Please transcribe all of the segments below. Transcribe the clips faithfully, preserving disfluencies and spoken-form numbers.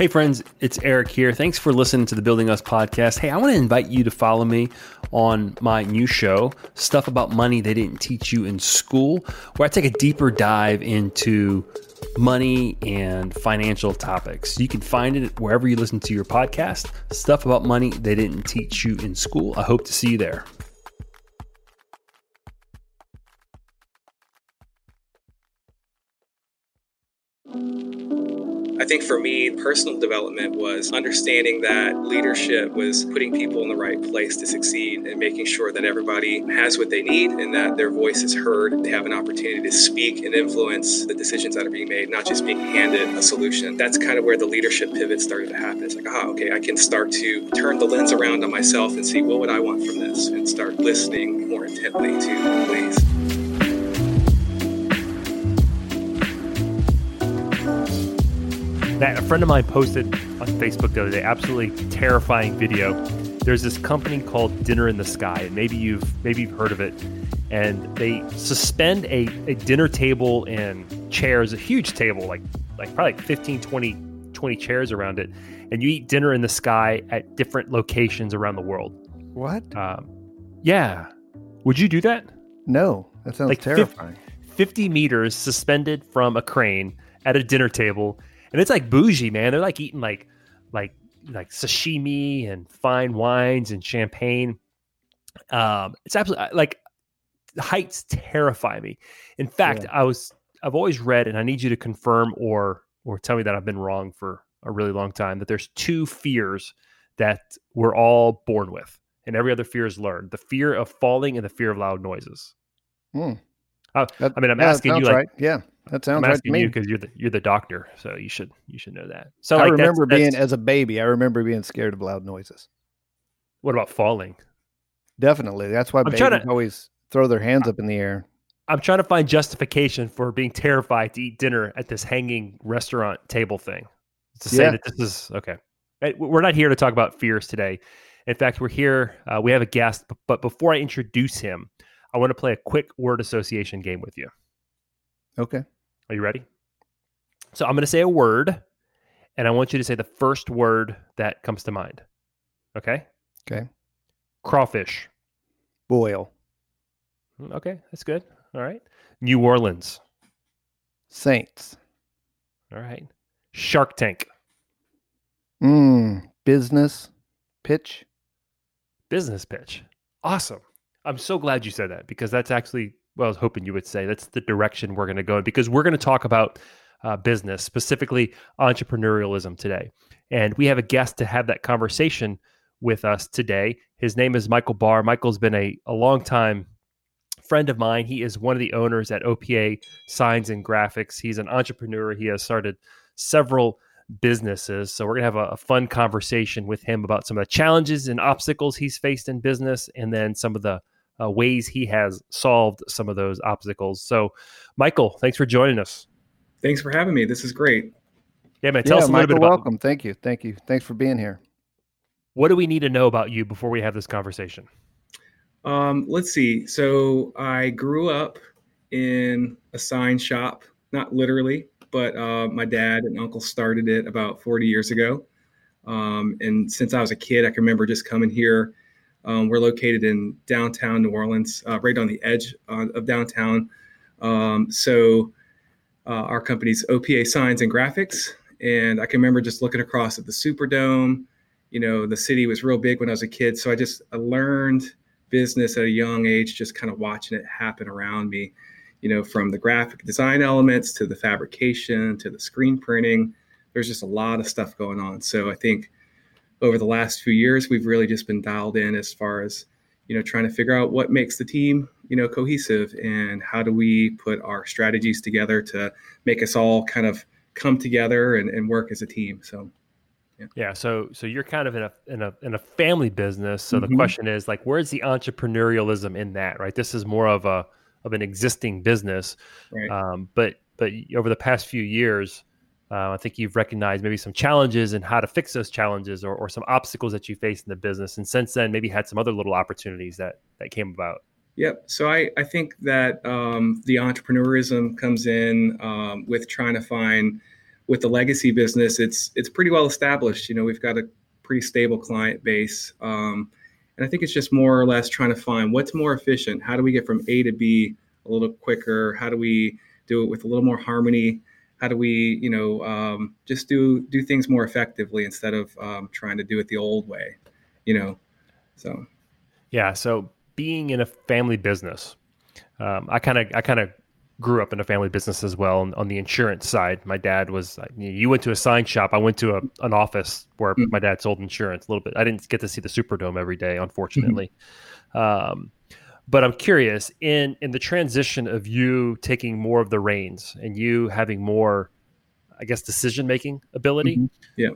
Hey friends, it's Eric here. Thanks for listening to the Building Us podcast. Hey, I want to invite you to follow me on my new show, Stuff About Money They Didn't Teach You in School, where I take a deeper dive into money and financial topics. You can find it wherever you listen to your podcast, Stuff About Money They Didn't Teach You in School. I hope to see you there. I think for me, personal development was understanding that leadership was putting people in the right place to succeed and making sure that everybody has what they need and that their voice is heard. They have an opportunity to speak and influence the decisions that are being made, not just being handed a solution. That's kind of where the leadership pivot started to happen. It's like, ah, okay, I can start to turn the lens around on myself and see what would I want from this and start listening more intently to ways. That a friend of mine posted on Facebook the other day, absolutely terrifying video. There's this company called Dinner in the Sky, and maybe you've maybe you've heard of it. And they suspend a, a dinner table and chairs, a huge table, like like probably fifteen, twenty, twenty chairs around it. And you eat dinner in the sky at different locations around the world. What? Um, yeah. Would you do that? No, that sounds like terrifying. fifty, fifty meters suspended from a crane at a dinner table. And it's like bougie, man. They're like eating like like like sashimi and fine wines and champagne. Um, it's absolutely like heights terrify me. In fact, yeah. I was I've always read, and I need you to confirm or or tell me that I've been wrong for a really long time, that there's two fears that we're all born with, and every other fear is learned: the fear of falling and the fear of loud noises. Mm. Uh, that, I mean, I'm asking you, like, right. yeah. That sounds I'm asking right to me because you, you're the you're the doctor, so you should you should know that. So I like remember that's, being that's, as a baby. I remember being scared of loud noises. What about falling? Definitely, that's why I'm babies to, always throw their hands up in the air. I'm trying to find justification for being terrified to eat dinner at this hanging restaurant table thing. To say yeah. that this is okay. We're not here to talk about fears today. In fact, we're here. Uh, we have a guest, but before I introduce him, I want to play a quick word association game with you. Okay. Are you ready? So I'm going to say a word, and I want you to say the first word that comes to mind. Okay? Okay. Crawfish. Boil. Okay, that's good. All right. New Orleans. Saints. All right. Shark Tank. Mm, business pitch. Business pitch. Awesome. I'm so glad you said that, because that's actually... Well, I was hoping you would say that's the direction we're going to go in, because we're going to talk about uh, business, specifically entrepreneurialism today. And we have a guest to have that conversation with us today. His name is Michael Barr. Michael's been a, a longtime friend of mine. He is one of the owners at O P A Signs and Graphics. He's an entrepreneur. He has started several businesses. So we're going to have a, a fun conversation with him about some of the challenges and obstacles he's faced in business, and then some of the Uh, ways he has solved some of those obstacles. So, Michael, thanks for joining us. Thanks for having me. This is great. Yeah, man. Tell yeah, us a Michael, little bit about welcome. It. Thank you. Thank you. Thanks for being here. What do we need to know about you before we have this conversation? Um, let's see. So I grew up in a sign shop, not literally, but uh, my dad and uncle started it about forty years ago. Um, and since I was a kid, I can remember just coming here. Um, we're located in downtown New Orleans, uh, right on the edge uh, of downtown. Um, so uh, our company's O P A Signs and Graphics. And I can remember just looking across at the Superdome. You know, the city was real big when I was a kid. So I just I learned business at a young age, just kind of watching it happen around me, you know, from the graphic design elements to the fabrication to the screen printing. There's just a lot of stuff going on. So I think over the last few years, we've really just been dialed in as far as, you know, trying to figure out what makes the team, you know, cohesive, and how do we put our strategies together to make us all kind of come together and, and work as a team. So, yeah. Yeah. So, so you're kind of in a in a in a family business. So mm-hmm. The question is, like, where's the entrepreneurialism in that? Right. This is more of a of an existing business, right. um, but but over the past few years. Uh, I think you've recognized maybe some challenges and how to fix those challenges, or, or some obstacles that you face in the business. And since then, maybe had some other little opportunities that that came about. Yep. So I, I think that um, the entrepreneurism comes in um, with trying to find with the legacy business, it's it's pretty well established. You know, we've got a pretty stable client base. Um, and I think it's just more or less trying to find what's more efficient. How do we get from A to B a little quicker? How do we do it with a little more harmony? How do we, you know, um, just do do things more effectively instead of um, trying to do it the old way, you know? So, yeah. So being in a family business, um, I kind of, I kind of grew up in a family business as well. On, on the insurance side, my dad was, you went to a sign shop. I went to a, an office where mm-hmm. my dad sold insurance a little bit. I didn't get to see the Superdome every day, unfortunately. Mm-hmm. Um, but I'm curious in, in the transition of you taking more of the reins and you having more, I guess, decision-making ability. Mm-hmm. Yeah.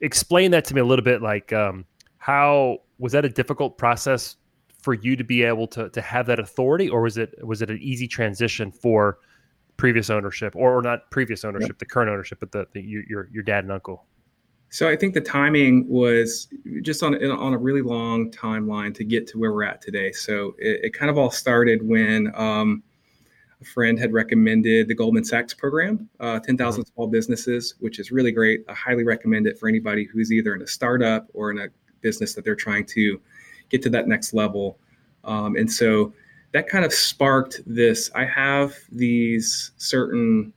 Explain that to me a little bit. Like, um, how was that a difficult process for you to be able to to have that authority, or was it was it an easy transition for previous ownership, or, or not previous ownership, yep. the current ownership, but the, the your your dad and uncle? So I think the timing was just on on a really long timeline to get to where we're at today. So it, it kind of all started when um, a friend had recommended the Goldman Sachs program, uh, ten thousand mm-hmm. small businesses, which is really great. I highly recommend it for anybody who's either in a startup or in a business that they're trying to get to that next level. Um, and so that kind of sparked this. I have these certain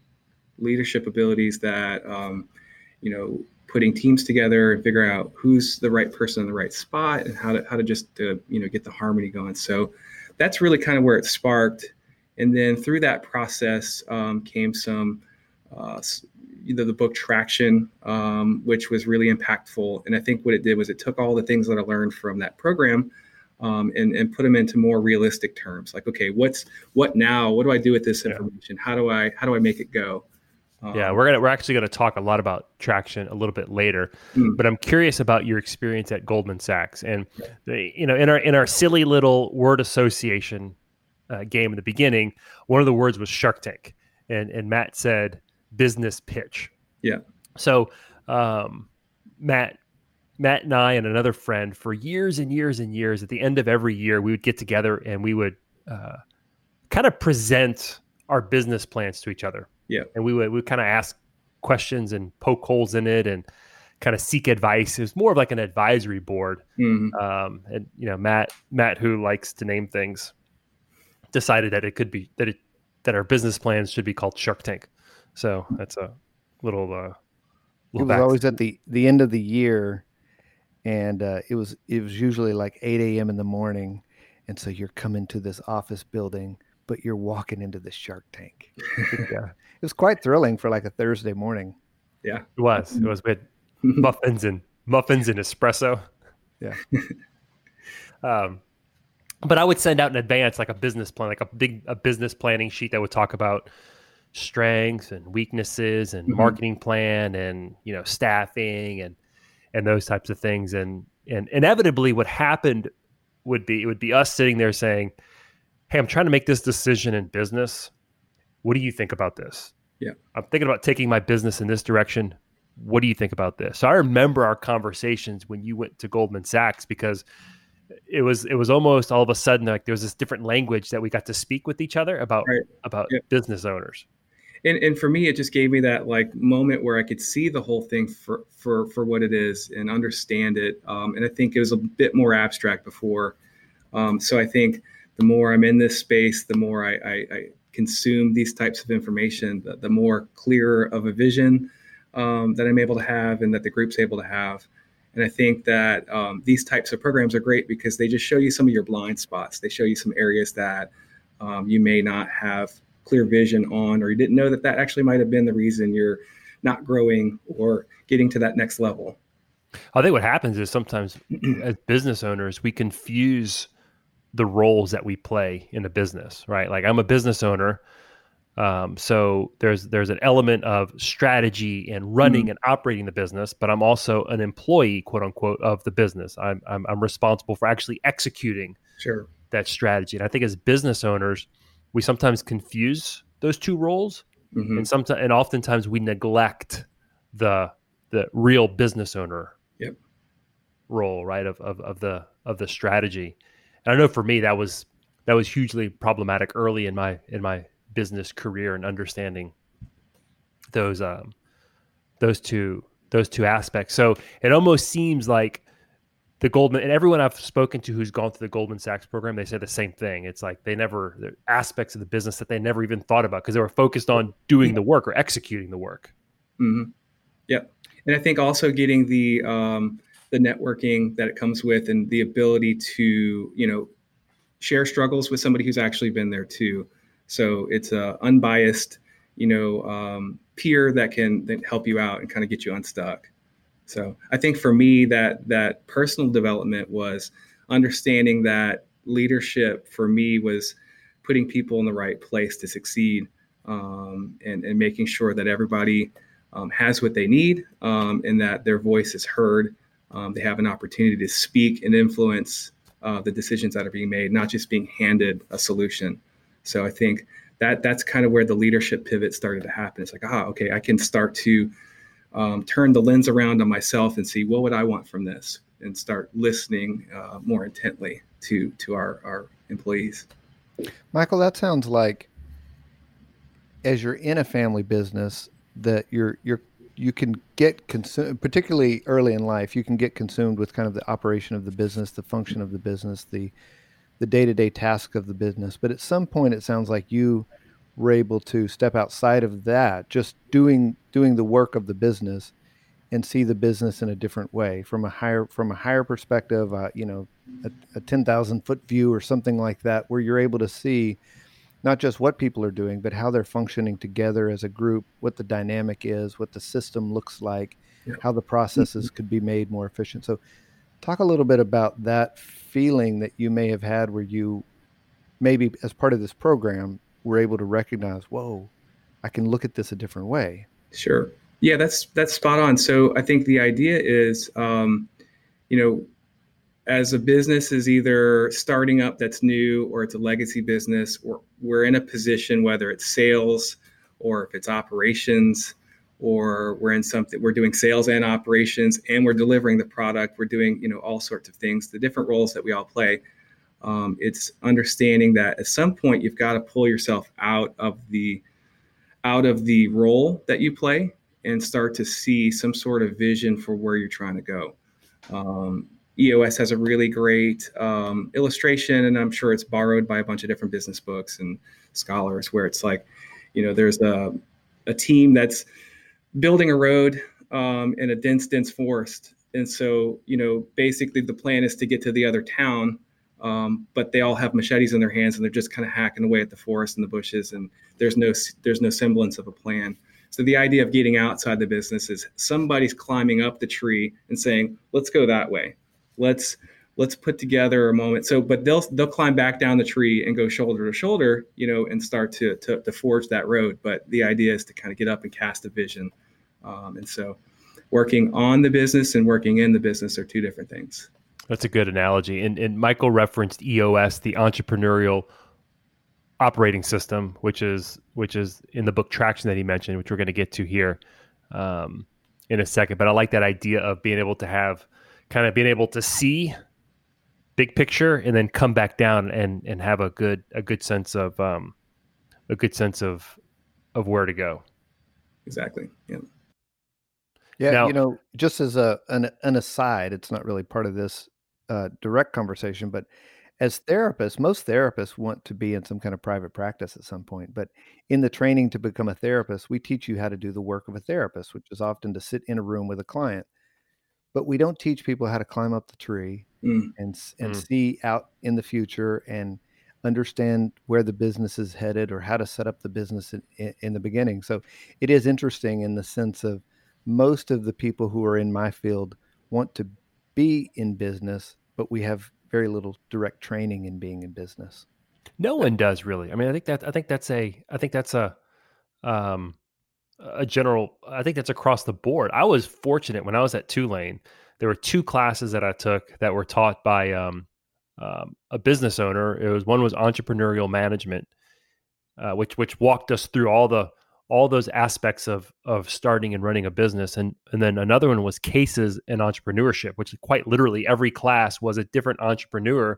leadership abilities that, um, you know, putting teams together and figuring out who's the right person in the right spot and how to, how to just, uh, you know, get the harmony going. So that's really kind of where it sparked. And then through that process um, came some, uh, you know, the book Traction, um, which was really impactful. And I think what it did was it took all the things that I learned from that program um, and, and put them into more realistic terms. Like, okay, what's, what now, what do I do with this information? Yeah. How do I, how do I make it go? Um, yeah. We're going to, we're actually going to talk a lot about Traction a little bit later, mm-hmm. but I'm curious about your experience at Goldman Sachs and yeah. the, you know, in our, in our silly little word association uh, game in the beginning, one of the words was Shark Tank, and, and Matt said, business pitch. Yeah. So, um, Matt, Matt and I and another friend for years and years and years, at the end of every year, we would get together and we would uh, kind of present our business plans to each other. Yeah. And we would, we would kind of ask questions and poke holes in it and kind of seek advice. It was more of like an advisory board. Mm-hmm. Um, and, you know, Matt, Matt, who likes to name things, decided that it could be that it, that our business plans should be called Shark Tank. So that's a little. Uh, little it was back. Always at the, the end of the year, and uh, it was it was usually like eight a.m. in the morning, and so you're coming to this office building, but you're walking into the Shark Tank. Yeah, it was quite thrilling for like a Thursday morning. Yeah, it was. It was with muffins and muffins and espresso. Yeah. um, but I would send out in advance like a business plan, like a big a business planning sheet that would talk about strengths and weaknesses and mm-hmm. marketing plan and, you know, staffing and, and those types of things. And, and inevitably what happened would be, it would be us sitting there saying, hey, I'm trying to make this decision in business. What do you think about this? Yeah. I'm thinking about taking my business in this direction. What do you think about this? So I remember our conversations when you went to Goldman Sachs, because it was, it was almost all of a sudden, like there was this different language that we got to speak with each other about, right. about yeah. business owners. And and for me, it just gave me that like moment where I could see the whole thing for, for, for what it is and understand it. Um, and I think it was a bit more abstract before. Um, so I think the more I'm in this space, the more I, I, I consume these types of information, the, the more clearer of a vision um, that I'm able to have and that the group's able to have. And I think that um, these types of programs are great because they just show you some of your blind spots. They show you some areas that um, you may not have clear vision on, or you didn't know that that actually might have been the reason you're not growing or getting to that next level. I think what happens is sometimes as business owners, we confuse the roles that we play in a business, right? Like I'm a business owner. Um, so there's, there's an element of strategy and running mm-hmm. and operating the business, but I'm also an employee, quote unquote, of the business. I'm, I'm, I'm responsible for actually executing sure. that strategy. And I think as business owners, we sometimes confuse those two roles mm-hmm. and sometimes, and oftentimes we neglect the, the real business owner yep. role, right? Of, of, of the, of the strategy. And I know for me, that was, that was hugely problematic early in my, in my business career and understanding those um, those two those two aspects. So it almost seems like the Goldman, and everyone I've spoken to who's gone through the Goldman Sachs program, they say the same thing. It's like they never, there are aspects of the business that they never even thought about because they were focused on doing the work or executing the work. Mm-hmm. Yeah. And I think also getting the um, the networking that it comes with and the ability to, you know, share struggles with somebody who's actually been there too. So it's a unbiased, you know, um, peer that can that help you out and kind of get you unstuck. So I think for me, that that personal development was understanding that leadership for me was putting people in the right place to succeed, um, and, and making sure that everybody um, has what they need, um, and that their voice is heard. Um, they have an opportunity to speak and influence uh, the decisions that are being made, not just being handed a solution. So I think that that's kind of where the leadership pivot started to happen. It's like, ah, okay, I can start to Um, turn the lens around on myself and see what would I want from this, and start listening uh, more intently to to our, our employees. Michael, that sounds like as you're in a family business that you're you're you can get consumed, particularly early in life, you can get consumed with kind of the operation of the business, the function of the business, the the day-to-day task of the business. But at some point, it sounds like you were able to step outside of that, just doing doing the work of the business, and see the business in a different way, from a higher from a higher perspective, uh, you know, a, a ten thousand foot view or something like that, where you're able to see not just what people are doing, but how they're functioning together as a group, what the dynamic is, what the system looks like, yeah. how the processes could be made more efficient. So talk a little bit about that feeling that you may have had where you maybe as part of this program were able to recognize, whoa, I can look at this a different way. Sure. Yeah, that's that's spot on. So I think the idea is, um, you know, as a business is either starting up that's new, or it's a legacy business, or we're in a position, whether it's sales or if it's operations, or we're in something, we're doing sales and operations and we're delivering the product, we're doing, you know, all sorts of things, the different roles that we all play. Um, it's understanding that at some point you've got to pull yourself out of the out of the role that you play and start to see some sort of vision for where you're trying to go. Um, E O S has a really great um, illustration, and I'm sure it's borrowed by a bunch of different business books and scholars, where it's like, you know, there's a, a team that's building a road um, in a dense, dense forest. And so, you know, basically the plan is to get to the other town. Um, but they all have machetes in their hands, and they're just kind of hacking away at the forest and the bushes, and there's no there's no semblance of a plan. So the idea of getting outside the business is somebody's climbing up the tree and saying, "Let's go that way. Let's let's put together a moment." So, but they'll they'll climb back down the tree and go shoulder to shoulder, you know, and start to to, to forge that road. But the idea is to kind of get up and cast a vision. Um, and so, working on the business and working in the business are two different things. That's a good analogy. And and Michael referenced E O S, the entrepreneurial operating system, which is which is in the book Traction that he mentioned, which we're going to get to here um, in a second. But I like that idea of being able to have kind of being able to see big picture and then come back down and and have a good a good sense of um, a good sense of of where to go. Exactly. Yeah. Yeah, now, you know, just as a an, an aside, it's not really part of this uh, direct conversation, but as therapists, most therapists want to be in some kind of private practice at some point. But in the training to become a therapist, we teach you how to do the work of a therapist, which is often to sit in a room with a client. But we don't teach people how to climb up the tree mm. and and mm. see out in the future and understand where the business is headed, or how to set up the business in, in, in the beginning. So it is interesting in the sense of, most of the people who are in my field want to be in business, but we have very little direct training in being in business. No one does really. I mean, I think that, I think that's a, I think that's a, um, a general, I think that's across the board. I was fortunate when I was at Tulane, there were two classes that I took that were taught by, um, um a business owner. It was, one was entrepreneurial management, uh, which, which walked us through all the, all those aspects of of starting and running a business. And and then another one was cases and entrepreneurship, which quite literally every class was a different entrepreneur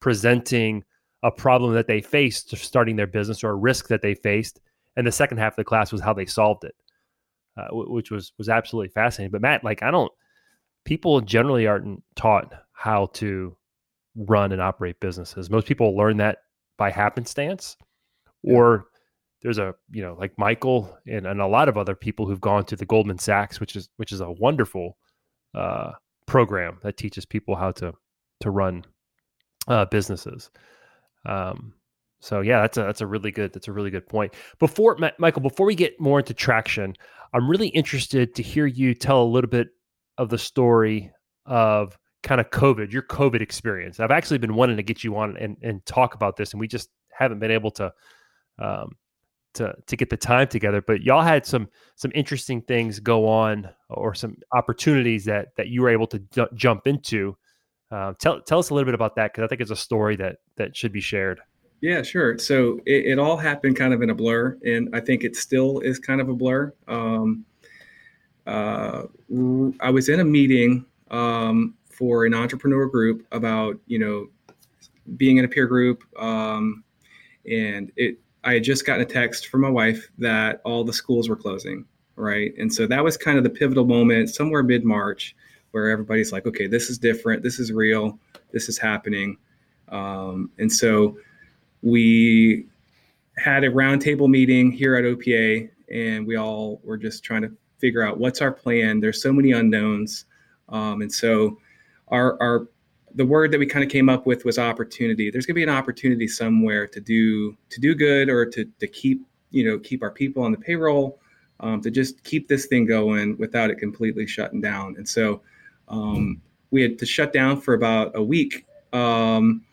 presenting a problem that they faced starting their business or a risk that they faced. And the second half of the class was how they solved it. uh, w- which was was absolutely fascinating. But Matt, like I don't, people generally aren't taught how to run and operate businesses. Most people learn that by happenstance, or there's a, you know, like Michael and, and a lot of other people who've gone to the Goldman Sachs, which is, which is a wonderful uh, program that teaches people how to, to run uh, businesses. Um, so yeah, that's a, that's a really good, that's a really good point. Before Ma- Michael, before we get more into Traction, I'm really interested to hear you tell a little bit of the story of kind of COVID, your COVID experience. I've actually been wanting to get you on and, and talk about this, and we just haven't been able to, um, to, to get the time together, but y'all had some, some interesting things go on or some opportunities that, that you were able to d- jump into. Uh, tell, tell us a little bit about that, 'cause I think it's a story that, that should be shared. Yeah, sure. So it, it all happened kind of in a blur, and I think it still is kind of a blur. Um, uh, I was in a meeting, um, for an entrepreneur group about, you know, being in a peer group. Um, and it, I had just gotten a text from my wife that all the schools were closing. Right. And so that was kind of the pivotal moment somewhere mid-March where everybody's like, okay, this is different. This is real. This is happening. Um, and so we had a roundtable meeting here at O P A, and we all were just trying to figure out what's our plan. There's so many unknowns. Um, and so Our, our, the word that we kind of came up with was opportunity. There's going to be an opportunity somewhere to do, to do good, or to, to keep, you know, keep our people on the payroll, um, to just keep this thing going without it completely shutting down. And so, um, we had to shut down for about a week. Um,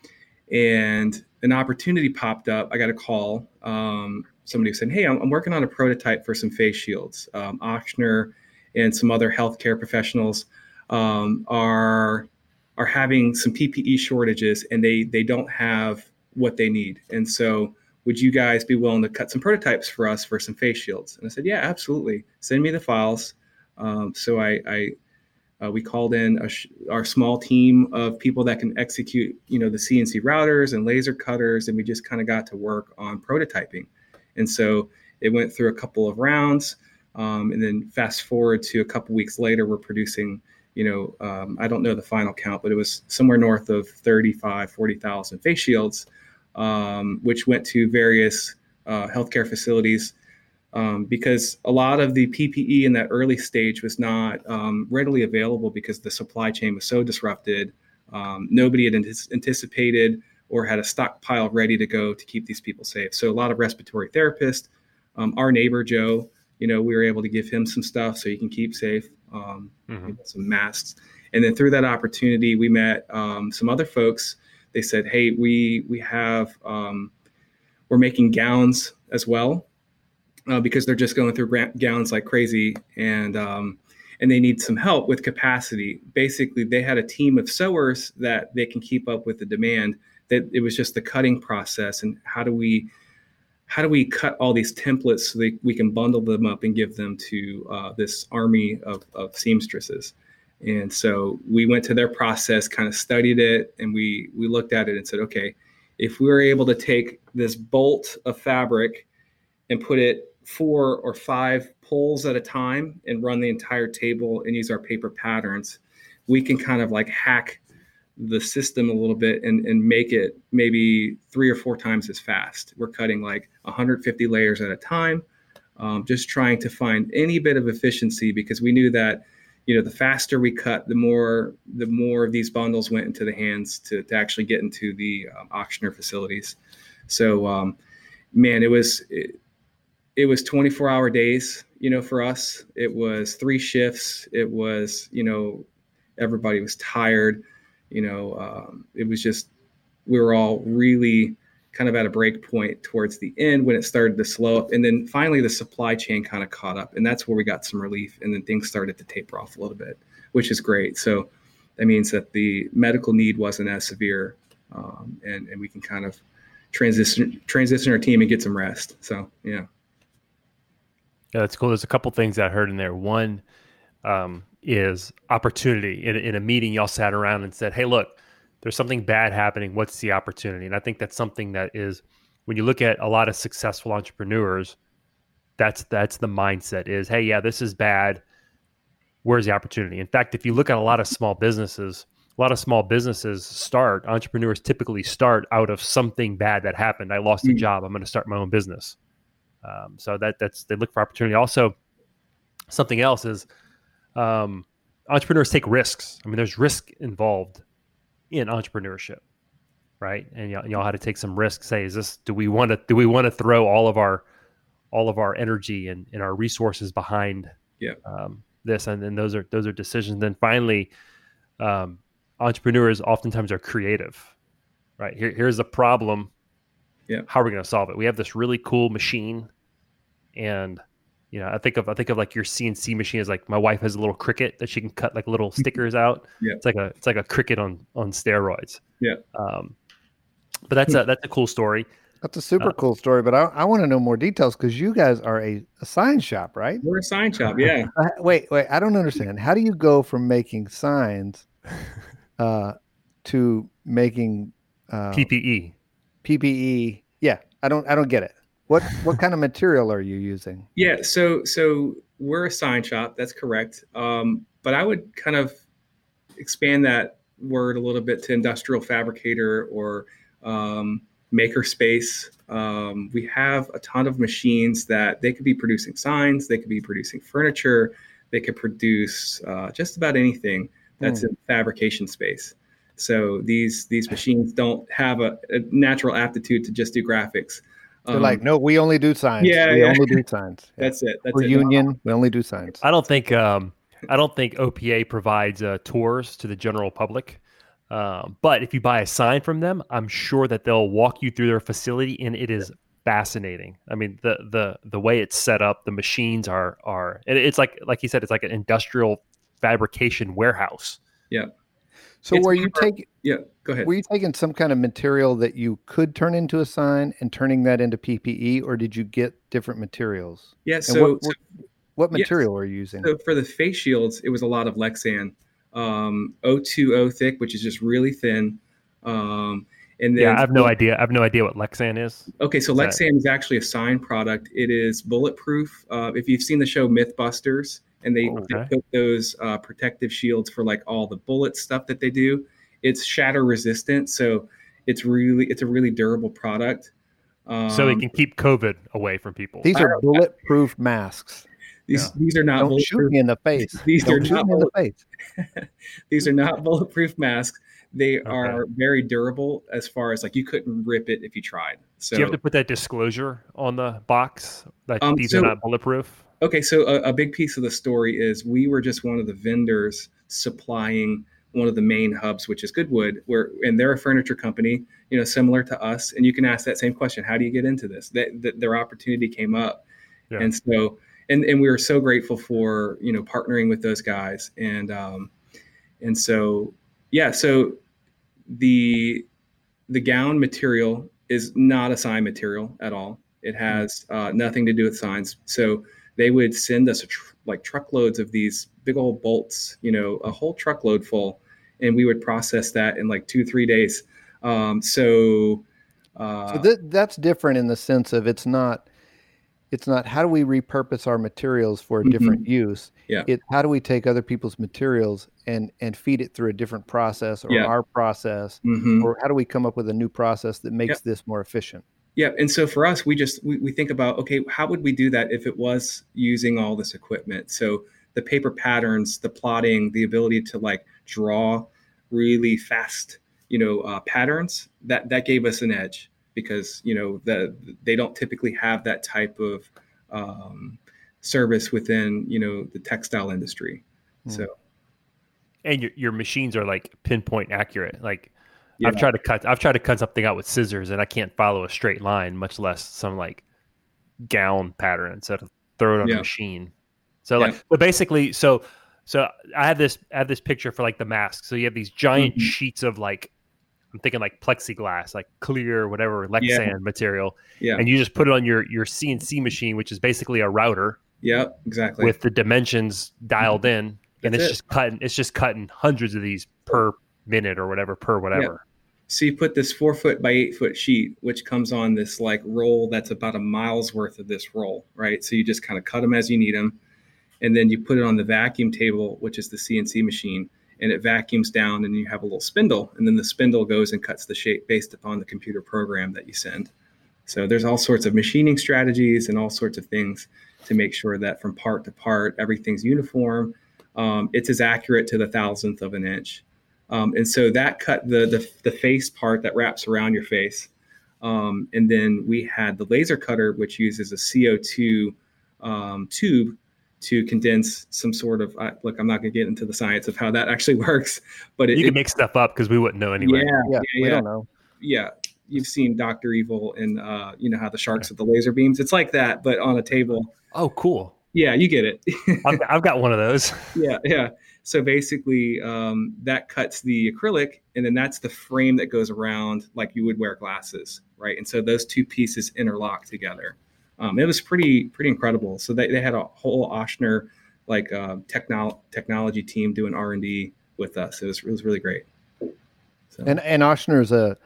and an opportunity popped up. I got a call, um, somebody who said, "Hey, I'm, I'm working on a prototype for some face shields." Um, Ochsner and some other healthcare professionals um, are, are having some P P E shortages, and they, they don't have what they need. And so would you guys be willing to cut some prototypes for us for some face shields? And I said, yeah, absolutely. Send me the files. Um, so I, I, uh, we called in a sh- our small team of people that can execute, you know, the C N C routers and laser cutters. And we just kind of got to work on prototyping. And so it went through a couple of rounds. Um, and then fast forward to a couple weeks later, we're producing, you know, um, I don't know the final count, but it was somewhere north of thirty-five, forty thousand face shields, um, which went to various uh, healthcare facilities, um, because a lot of the P P E in that early stage was not um, readily available because the supply chain was so disrupted. Um, nobody had ant- anticipated or had a stockpile ready to go to keep these people safe. So a lot of respiratory therapists, um, our neighbor, Joe, you know, we were able to give him some stuff so he can keep safe. Um, mm-hmm. Some masks. And then through that opportunity, we met um, some other folks. They said, hey, we we have, um, we're making gowns as well, uh, because they're just going through gra- gowns like crazy. And um, and they need some help with capacity. Basically, they had a team of sewers that they can keep up with the demand. That it was just the cutting process. And how do we How do we cut all these templates so that we can bundle them up and give them to uh, this army of, of seamstresses? And so we went to their process, kind of studied it, and we we looked at it and said, okay, if we were able to take this bolt of fabric and put it four or five pulls at a time and run the entire table and use our paper patterns, we can kind of like hack the system a little bit and, and make it maybe three or four times as fast. We're cutting like one hundred fifty layers at a time, um, just trying to find any bit of efficiency, because we knew that, you know, the faster we cut, the more the more of these bundles went into the hands to, to actually get into the um, Ochsner facilities. So, um, man, it was it, it was twenty-four hour days, you know, for us. It was three shifts. It was, you know, everybody was tired. You know, um, it was just, we were all really kind of at a break point towards the end when it started to slow up. And then finally the supply chain kind of caught up, and that's where we got some relief. And then things started to taper off a little bit, which is great. So that means that the medical need wasn't as severe, um, and, and we can kind of transition, transition our team and get some rest. So, yeah. Yeah, that's cool. There's a couple things I heard in there. One, um, is opportunity. In, in a meeting, y'all sat around and said, hey, look, there's something bad happening. What's the opportunity? And I think that's something that is, when you look at a lot of successful entrepreneurs, That's that's the mindset is, hey, yeah, this is bad. Where's the opportunity? In fact, if you look at a lot of small businesses, a lot of small businesses start, entrepreneurs typically start out of something bad that happened. I lost a job. I'm going to start my own business. Um, so that that's they look for opportunity. Also, something else is um, entrepreneurs take risks. I mean, there's risk involved in entrepreneurship, right? And y'all, y'all had to take some risks. Say, is this do we want to do we want to throw all of our all of our energy and, and our resources behind yeah. um, this? And then those are those are decisions. Then finally, um, entrepreneurs oftentimes are creative, right? Here, here's the problem. Yeah. How are we going to solve it? We have this really cool machine, and you know, I think of I think of like your C N C machine as like my wife has a little Cricut that she can cut like little stickers out. Yeah. It's like a it's like a Cricut on on steroids. Yeah. Um, but that's a that's a cool story. That's a super uh, cool story, but I, I want to know more details because you guys are a, a sign shop, right? We're a sign shop, yeah. Uh, wait, wait, I don't understand. How do you go from making signs uh, to making uh, P P E? P P E, yeah. I don't, I don't get it. What, what kind of material are you using? Yeah, so, so we're a sign shop. That's correct. Um, but I would kind of expand that word a little bit to industrial fabricator or um, makerspace. Um, we have a ton of machines that they could be producing signs, they could be producing furniture, they could produce uh, just about anything that's mm. in fabrication space. So these these machines don't have a, a natural aptitude to just do graphics. They're um, like, no, we only do signs. Yeah, we yeah. only do signs. Yeah. That's it. That's We're it. Union. No. We only do signs. I don't think um, I don't think O P A provides uh, tours to the general public. Uh, but if you buy a sign from them, I'm sure that they'll walk you through their facility, and it is fascinating. I mean, the the the way it's set up, the machines are are, and it's like like he said, it's like an industrial fabrication warehouse. Yeah. So it's were you taking? Yeah, go ahead. Were you taking some kind of material that you could turn into a sign and turning that into P P E, or did you get different materials? Yeah. And so, what, what, what material yes. were you using? So for the face shields, it was a lot of Lexan, um, zero two zero thick, which is just really thin. Um, and then yeah, I have no idea. I have no idea what Lexan is. Okay, so What's Lexan that? Is actually a sign product. It is bulletproof. Uh, if you've seen the show MythBusters. And they, okay. they put those uh, protective shields for like all the bullet stuff that they do. It's shatter resistant, so it's really it's a really durable product. Um, so it can keep COVID away from people. These are bulletproof masks. These yeah. these are not Don't bulletproof. Shoot me in the face. These Don't are shoot not me in the face. These are not bulletproof masks. They okay. are very durable as far as like you couldn't rip it if you tried. So do you have to put that disclosure on the box that um, these so, are not bulletproof? Okay, so a, a big piece of the story is we were just one of the vendors supplying one of the main hubs, which is Goodwood, where and they're a furniture company, you know, similar to us. And you can ask that same question: how do you get into this? That, that their opportunity came up, yeah. and so and and we were so grateful for you know partnering with those guys, and um, and so yeah, so the the gown material is not a sign material at all. It has uh, nothing to do with signs, so. They would send us a tr- like truckloads of these big old bolts, you know, a whole truckload full, and we would process that in like two, three days. Um, so, uh, so th- that's different in the sense of it's not, it's not how do we repurpose our materials for a different mm-hmm. use? Yeah. It's how do we take other people's materials and and feed it through a different process or yeah. our process, mm-hmm. or how do we come up with a new process that makes yeah. this more efficient? Yeah. And so for us, we just we, we think about, OK, how would we do that if it was using all this equipment? So the paper patterns, the plotting, the ability to like draw really fast, you know, uh, patterns that that gave us an edge because, you know, the, they don't typically have that type of um, service within, you know, the textile industry. Mm. So. And your, your machines are like pinpoint accurate, like. Yeah. I've tried to cut. I've tried to cut something out with scissors, and I can't follow a straight line, much less some like gown pattern. Instead of throw it on yeah. a machine. So yeah. like, but basically, so so I have this. I have this picture for like the mask. So you have these giant mm-hmm. sheets of like, I'm thinking like plexiglass, like clear whatever Lexan yeah. material, yeah. and you just put it on your your C N C machine, which is basically a router. Yeah, exactly. With the dimensions dialed mm-hmm. in, and That's it's it. just cutting. It's just cutting hundreds of these per. minute or whatever per whatever. So you put this four foot by eight foot sheet, which comes on this like roll that's about a mile's worth of this roll, right? So you just kind of cut them as you need them. And then you put it on the vacuum table, which is the C N C machine, and it vacuums down and you have a little spindle. And then the spindle goes and cuts the shape based upon the computer program that you send. So there's all sorts of machining strategies and all sorts of things to make sure that from part to part, everything's uniform. Um, it's as accurate to the thousandth of an inch. Um, and so that cut the, the the face part that wraps around your face. Um, and then we had the laser cutter, which uses a C O two um, tube to condense some sort of, uh, look, I'm not going to get into the science of how that actually works, but it, you can it, make stuff up because we wouldn't know anyway. Yeah, yeah, yeah, we yeah. don't know. Yeah, you've seen Doctor Evil and uh, you know how the sharks with the laser beams. It's like that, but on a table. Oh, cool. Yeah, you get it. I've, I've got one of those. Yeah, yeah. So basically, um, that cuts the acrylic, and then that's the frame that goes around like you would wear glasses, right? And so those two pieces interlock together. Um, it was pretty pretty incredible. So they, they had a whole Ochsner like uh, technol- technology team doing R and D with us. It was it was really great. So. And and Ochsner is a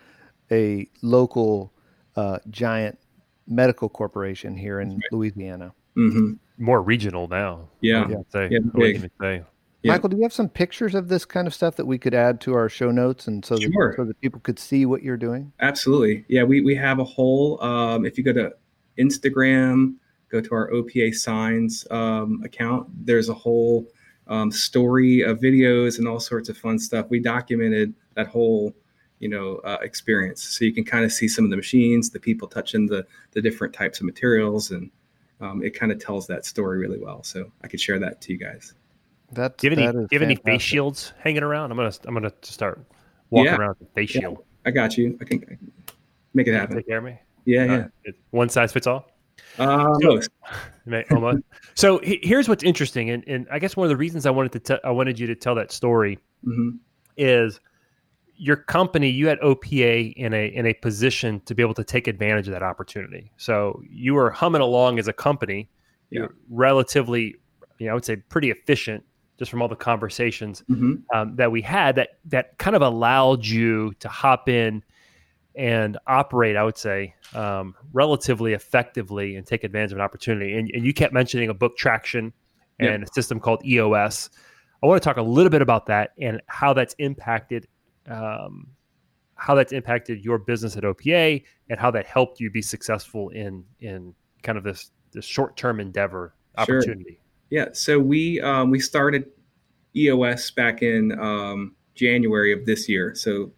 a local uh, giant medical corporation here in right. Louisiana. Mm-hmm. More regional now. Yeah. I would say. Yeah, I wouldn't even say. Yeah. Michael, do you have some pictures of this kind of stuff that we could add to our show notes and so that, sure. so that people could see what you're doing? Absolutely. Yeah, we, we have a whole, um, if you go to Instagram, go to our O P A Signs um, account, there's a whole um, story of videos and all sorts of fun stuff. We documented that whole, you know, uh, experience. So you can kind of see some of the machines, the people touching the the different types of materials, and um, it kind of tells that story really well. So I could share that to you guys. That's, do you have, any, do you have any face shields hanging around? I'm gonna I'm gonna start walking yeah. around with a face yeah. shield. I got you. I can, I can make it happen. Take care of me. Yeah, uh, yeah. One size fits all. Uh, almost. almost. So he, here's what's interesting, and, and I guess one of the reasons I wanted to te- I wanted you to tell that story mm-hmm. is your company. You had O P A in a in a position to be able to take advantage of that opportunity. So you were humming along as a company, yeah. you're relatively, you know, I would say pretty efficient. Just from all the conversations mm-hmm. um, that we had, that that kind of allowed you to hop in and operate, I would say, um, relatively effectively and take advantage of an opportunity. And, and you kept mentioning a book, Traction, and yep. a system called E O S. I want to talk a little bit about that and how that's impacted, um, how that's impacted your business at O P A and how that helped you be successful in in kind of this this short-term endeavor opportunity. Sure. Yeah, so we um, we started E O S back in um, January of this year, so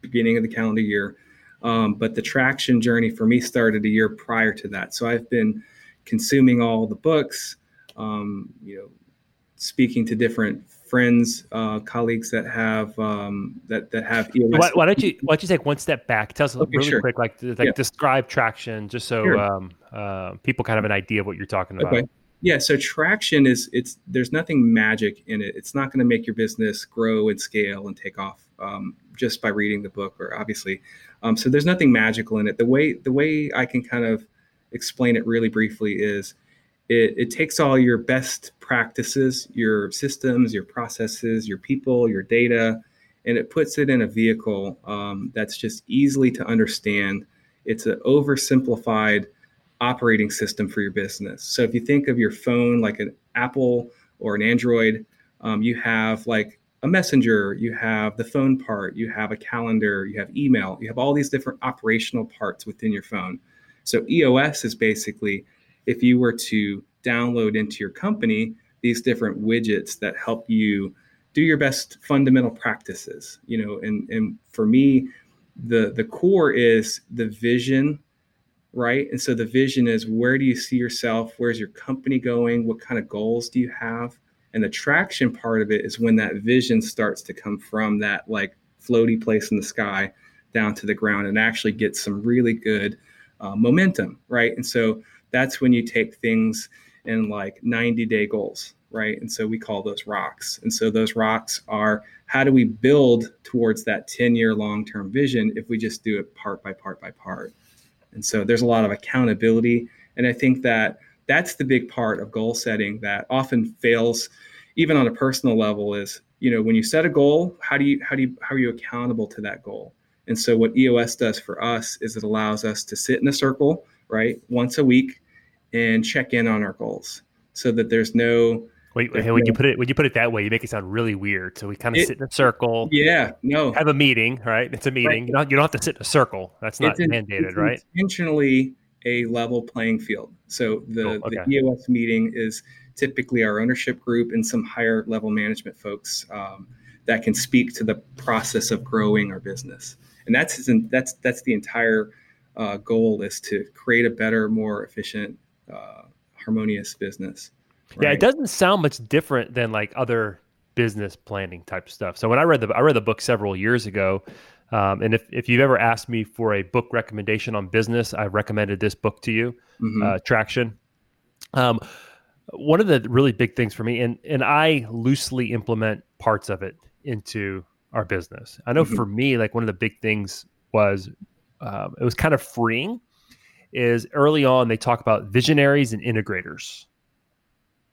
beginning of the calendar year. Um, but the Traction journey for me started a year prior to that. So I've been consuming all the books, um, you know, speaking to different friends, uh, colleagues that have um, that that have E O S. Why, why don't you why don't you take one step back? Tell us okay, really sure. quick, like like yeah. describe Traction, just so sure. um, uh, people kind of have an idea of what you're talking about. Okay. Yeah, so Traction is, it's there's nothing magic in it. It's not going to make your business grow and scale and take off um, just by reading the book, or obviously. Um, so there's nothing magical in it. The way the way I can kind of explain it really briefly is it, it takes all your best practices, your systems, your processes, your people, your data, and it puts it in a vehicle um, that's just easily to understand. It's an oversimplified operating system for your business. So if you think of your phone like an Apple or an Android, um, you have like a messenger, you have the phone part, you have a calendar, you have email, you have all these different operational parts within your phone. So E O S is basically if you were to download into your company these different widgets that help you do your best fundamental practices, you know, and, and for me, the, the core is the vision. Right. And so the vision is, where do you see yourself? Where's your company going? What kind of goals do you have? And the traction part of it is when that vision starts to come from that like floaty place in the sky down to the ground and actually get some really good uh, momentum. Right. And so that's when you take things in like ninety day goals. Right. And so we call those rocks. And so those rocks are, how do we build towards that ten year long term vision if we just do it part by part by part? And so there's a lot of accountability. And I think that that's the big part of goal setting that often fails, even on a personal level, is, you know, when you set a goal, how do you, how do you, how are you accountable to that goal? And so what E O S does for us is it allows us to sit in a circle, right, once a week and check in on our goals so that there's no... Wait, there's hey, no, when you put it when you put it that way, you make it sound really weird. So we kind of it, sit in a circle. Yeah, no. Have a meeting, right? It's a meeting. Right. You don't, you don't have to sit in a circle. That's not it's mandated, it's right? Intentionally a level playing field. So the, cool. okay. the E O S meeting is typically our ownership group and some higher level management folks um, that can speak to the process of growing our business. And that's that's that's the entire uh, goal is to create a better, more efficient, uh, harmonious business. Right? Yeah, it doesn't sound much different than like other business planning type stuff. So when I read the I read the book several years ago, um, and if, if you've ever asked me for a book recommendation on business, I recommended this book to you, mm-hmm. uh, Traction. Um, one of the really big things for me, and and I loosely implement parts of it into our business. I know mm-hmm. for me, like one of the big things was, um, it was kind of freeing is early on, they talk about visionaries and integrators,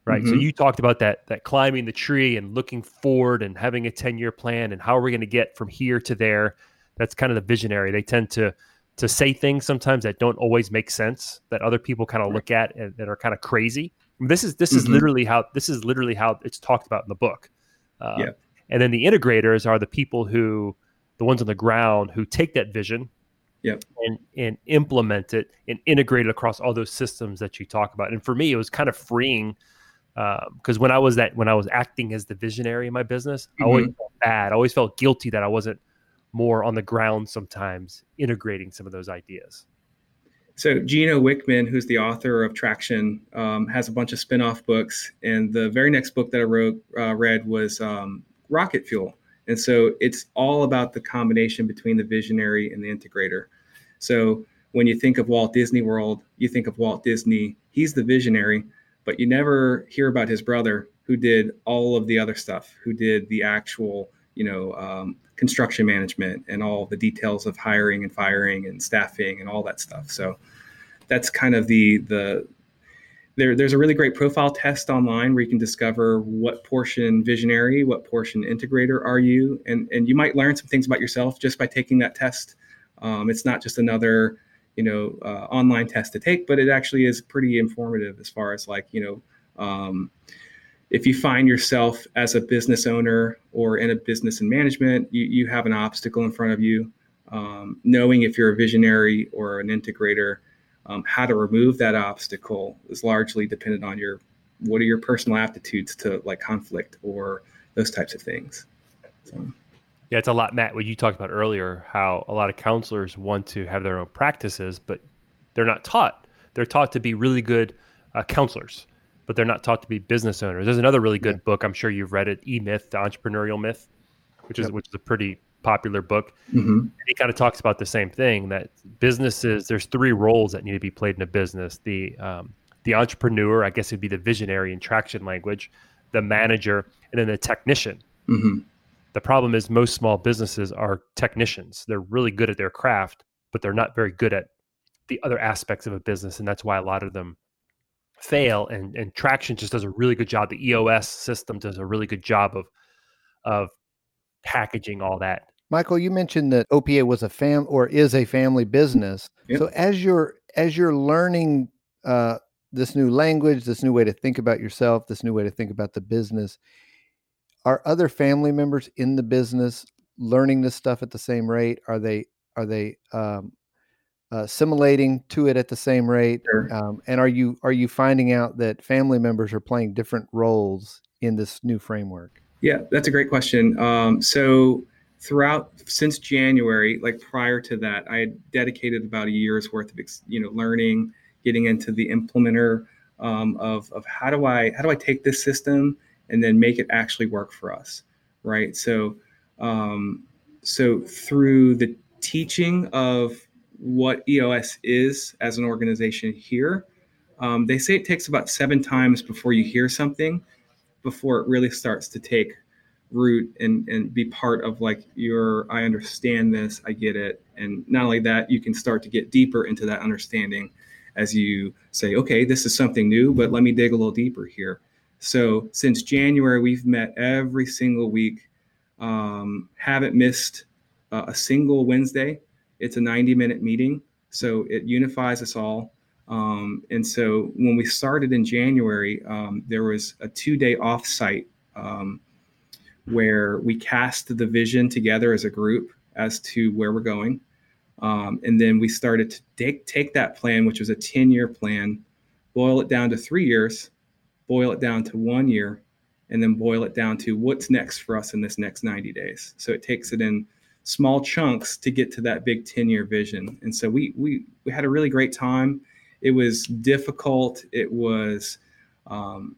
right? Mm-hmm. So you talked about that, that climbing the tree and looking forward and having a ten year plan and how are we going to get from here to there? That's kind of the visionary. They tend to, to say things sometimes that don't always make sense that other people kind of right. look at and that are kind of crazy. I mean, this is, this mm-hmm. is literally how, this is literally how it's talked about in the book. Uh, yeah. And then the integrators are the people who, the ones on the ground who take that vision yep. and, and implement it and integrate it across all those systems that you talk about. And for me, it was kind of freeing because uh, when I was that when I was acting as the visionary in my business, mm-hmm. I always felt bad. I always felt guilty that I wasn't more on the ground sometimes integrating some of those ideas. So Gino Wickman, who's the author of Traction, um, has a bunch of spinoff books. And the very next book that I wrote uh, read was um, Rocket Fuel. And so it's all about the combination between the visionary and the integrator. So when you think of Walt Disney World, you think of Walt Disney. He's the visionary, but you never hear about his brother who did all of the other stuff, who did the actual, you know, um, construction management and all the details of hiring and firing and staffing and all that stuff. So that's kind of the the There, there's a really great profile test online where you can discover what portion visionary, what portion integrator are you. And, and you might learn some things about yourself just by taking that test. Um, it's not just another, you know, uh, online test to take, but it actually is pretty informative as far as like, you know, um, if you find yourself as a business owner or in a business in management, you, you have an obstacle in front of you. Um, knowing if you're a visionary or an integrator, Um, how to remove that obstacle is largely dependent on your, what are your personal aptitudes to like conflict or those types of things. So. Yeah, it's a lot, Matt, what you talked about earlier, how a lot of counselors want to have their own practices, but they're not taught. They're taught to be really good uh, counselors, but they're not taught to be business owners. There's another really good yeah. book. I'm sure you've read it, E-Myth, The Entrepreneurial Myth, which is, yep. which is a pretty popular book. Mm-hmm. It kind of talks about the same thing that businesses, there's three roles that need to be played in a business. The, um, the entrepreneur, I guess it'd be the visionary in Traction language, the manager, and then the technician. Mm-hmm. The problem is most small businesses are technicians. They're really good at their craft, but they're not very good at the other aspects of a business. And that's why a lot of them fail. And, and Traction just does a really good job. The E O S system does a really good job of, of packaging all that. Michael, you mentioned that O P A was a fam or is a family business. Yep. So as you're as you're learning uh, this new language, this new way to think about yourself, this new way to think about the business, are other family members in the business learning this stuff at the same rate? Are they are they um, assimilating to it at the same rate? Sure. Um, and are you are you finding out that family members are playing different roles in this new framework? Yeah, that's a great question. Um, so. Throughout since January, like prior to that, I had dedicated about a year's worth of, you know, learning, getting into the implementer um, of of how do I how do I take this system and then make it actually work for us, right? So, um, so through the teaching of what E O S is as an organization here, um, they say it takes about seven times before you hear something, before it really starts to take root and and be part of like your I understand this, I get it. And not only that, you can start to get deeper into that understanding as you say, okay, this is something new, but let me dig a little deeper here. So since January, we've met every single week, um, haven't missed uh, a single Wednesday. It's a ninety minute meeting, so it unifies us all. Um, and so when we started in January, um, there was a two day offsite um, where we cast the vision together as a group as to where we're going. Um, and then we started to take, take that plan, which was a ten year plan, boil it down to three years, boil it down to one year, and then boil it down to what's next for us in this next ninety days. So it takes it in small chunks to get to that big ten year vision. And so we, we, we had a really great time. It was difficult. It was um,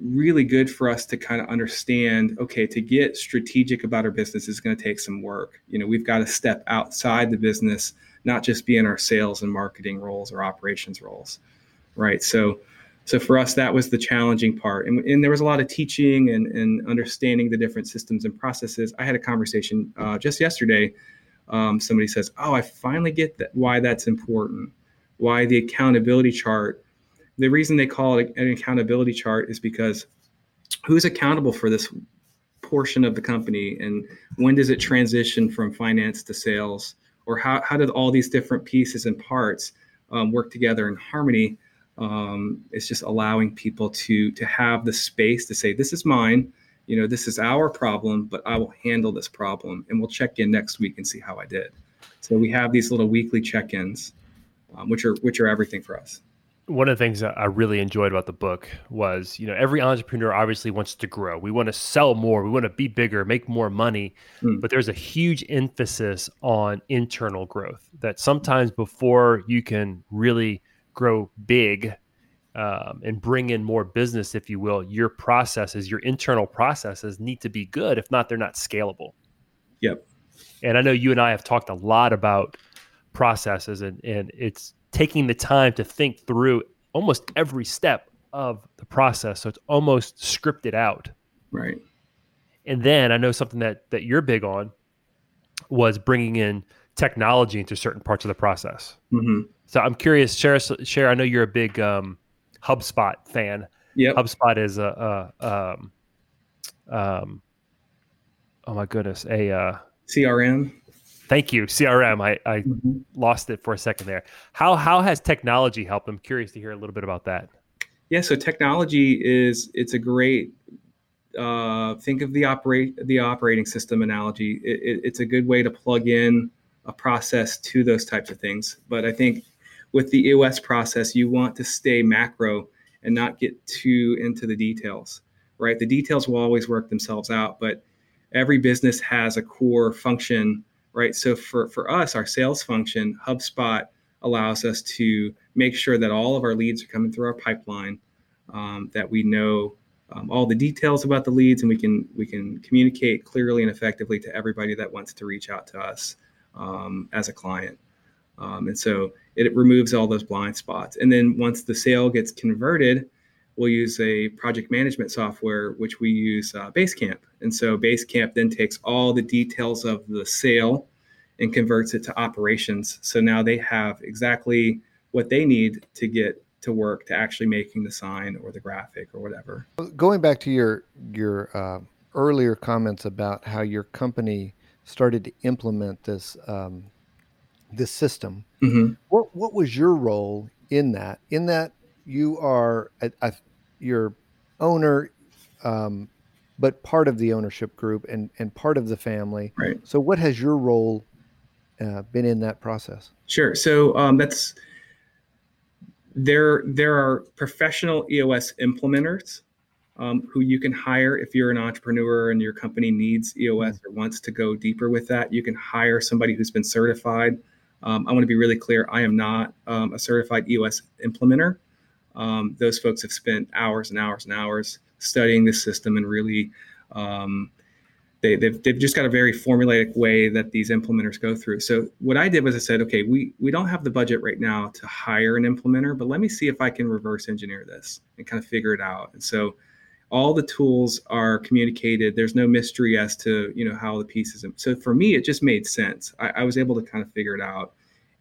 really good for us to kind of understand, okay, to get strategic about our business is going to take some work. You know, we've got to step outside the business, not just be in our sales and marketing roles or operations roles, right? So so for us, that was the challenging part. And, and there was a lot of teaching and, and understanding the different systems and processes. I had a conversation uh, just yesterday. Um, somebody says, oh, I finally get that, why that's important. Why the accountability chart, the reason they call it an accountability chart is because who's accountable for this portion of the company, and when does it transition from finance to sales, or how, how did all these different pieces and parts um, work together in harmony? Um, it's just allowing people to to have the space to say, this is mine, you know, this is our problem, but I will handle this problem, and we'll check in next week and see how I did. So we have these little weekly check-ins. Um, which are which are everything for us. One of the things that I really enjoyed about the book was, you know, every entrepreneur obviously wants to grow. We want to sell more. We want to be bigger, make more money. Mm. But there's a huge emphasis on internal growth, that sometimes before you can really grow big um, and bring in more business, if you will, your processes, your internal processes need to be good. If not, they're not scalable. Yep. And I know you and I have talked a lot about processes, and, and it's taking the time to think through almost every step of the process. So it's almost scripted out. Right. And then I know something that, that you're big on was bringing in technology into certain parts of the process. Mm-hmm. So I'm curious, share, share, I know you're a big um, HubSpot fan. Yep. HubSpot is a, a um, um, oh my goodness, a uh, C R M. Thank you, C R M. I, I mm-hmm. lost it for a second there. How how has technology helped? I'm curious to hear a little bit about that. Yeah, so technology is it's a great uh, think of the operate the operating system analogy. It, it, it's a good way to plug in a process to those types of things. But I think with the E O S process, you want to stay macro and not get too into the details, right? The details will always work themselves out, but every business has a core function. Right. So for, for us, our sales function, HubSpot allows us to make sure that all of our leads are coming through our pipeline, um, that we know um, all the details about the leads, and we can we can communicate clearly and effectively to everybody that wants to reach out to us um, as a client. Um, and so it removes all those blind spots. And then once the sale gets converted, we'll use a project management software, which we use uh, Basecamp. And so Basecamp then takes all the details of the sale and converts it to operations. So now they have exactly what they need to get to work to actually making the sign or the graphic or whatever. Going back to your your uh, earlier comments about how your company started to implement this um, this system, mm-hmm. what what was your role in that? In that you are a, a, your owner, um, but part of the ownership group and, and part of the family. Right. So what has your role uh, been in that process? Sure. So um, that's there. There are professional E O S implementers um, who you can hire if you're an entrepreneur and your company needs E O S or wants to go deeper with that. You can hire somebody who's been certified. Um, I want to be really clear. I am not um, a certified E O S implementer. Um, those folks have spent hours and hours and hours studying this system, and really um, they, they've, they've just got a very formulaic way that these implementers go through. So what I did was I said, okay, we, we don't have the budget right now to hire an implementer, but let me see if I can reverse engineer this and kind of figure it out. And so all the tools are communicated. There's no mystery as to, you know, how the pieces. So for me, it just made sense. I, I was able to kind of figure it out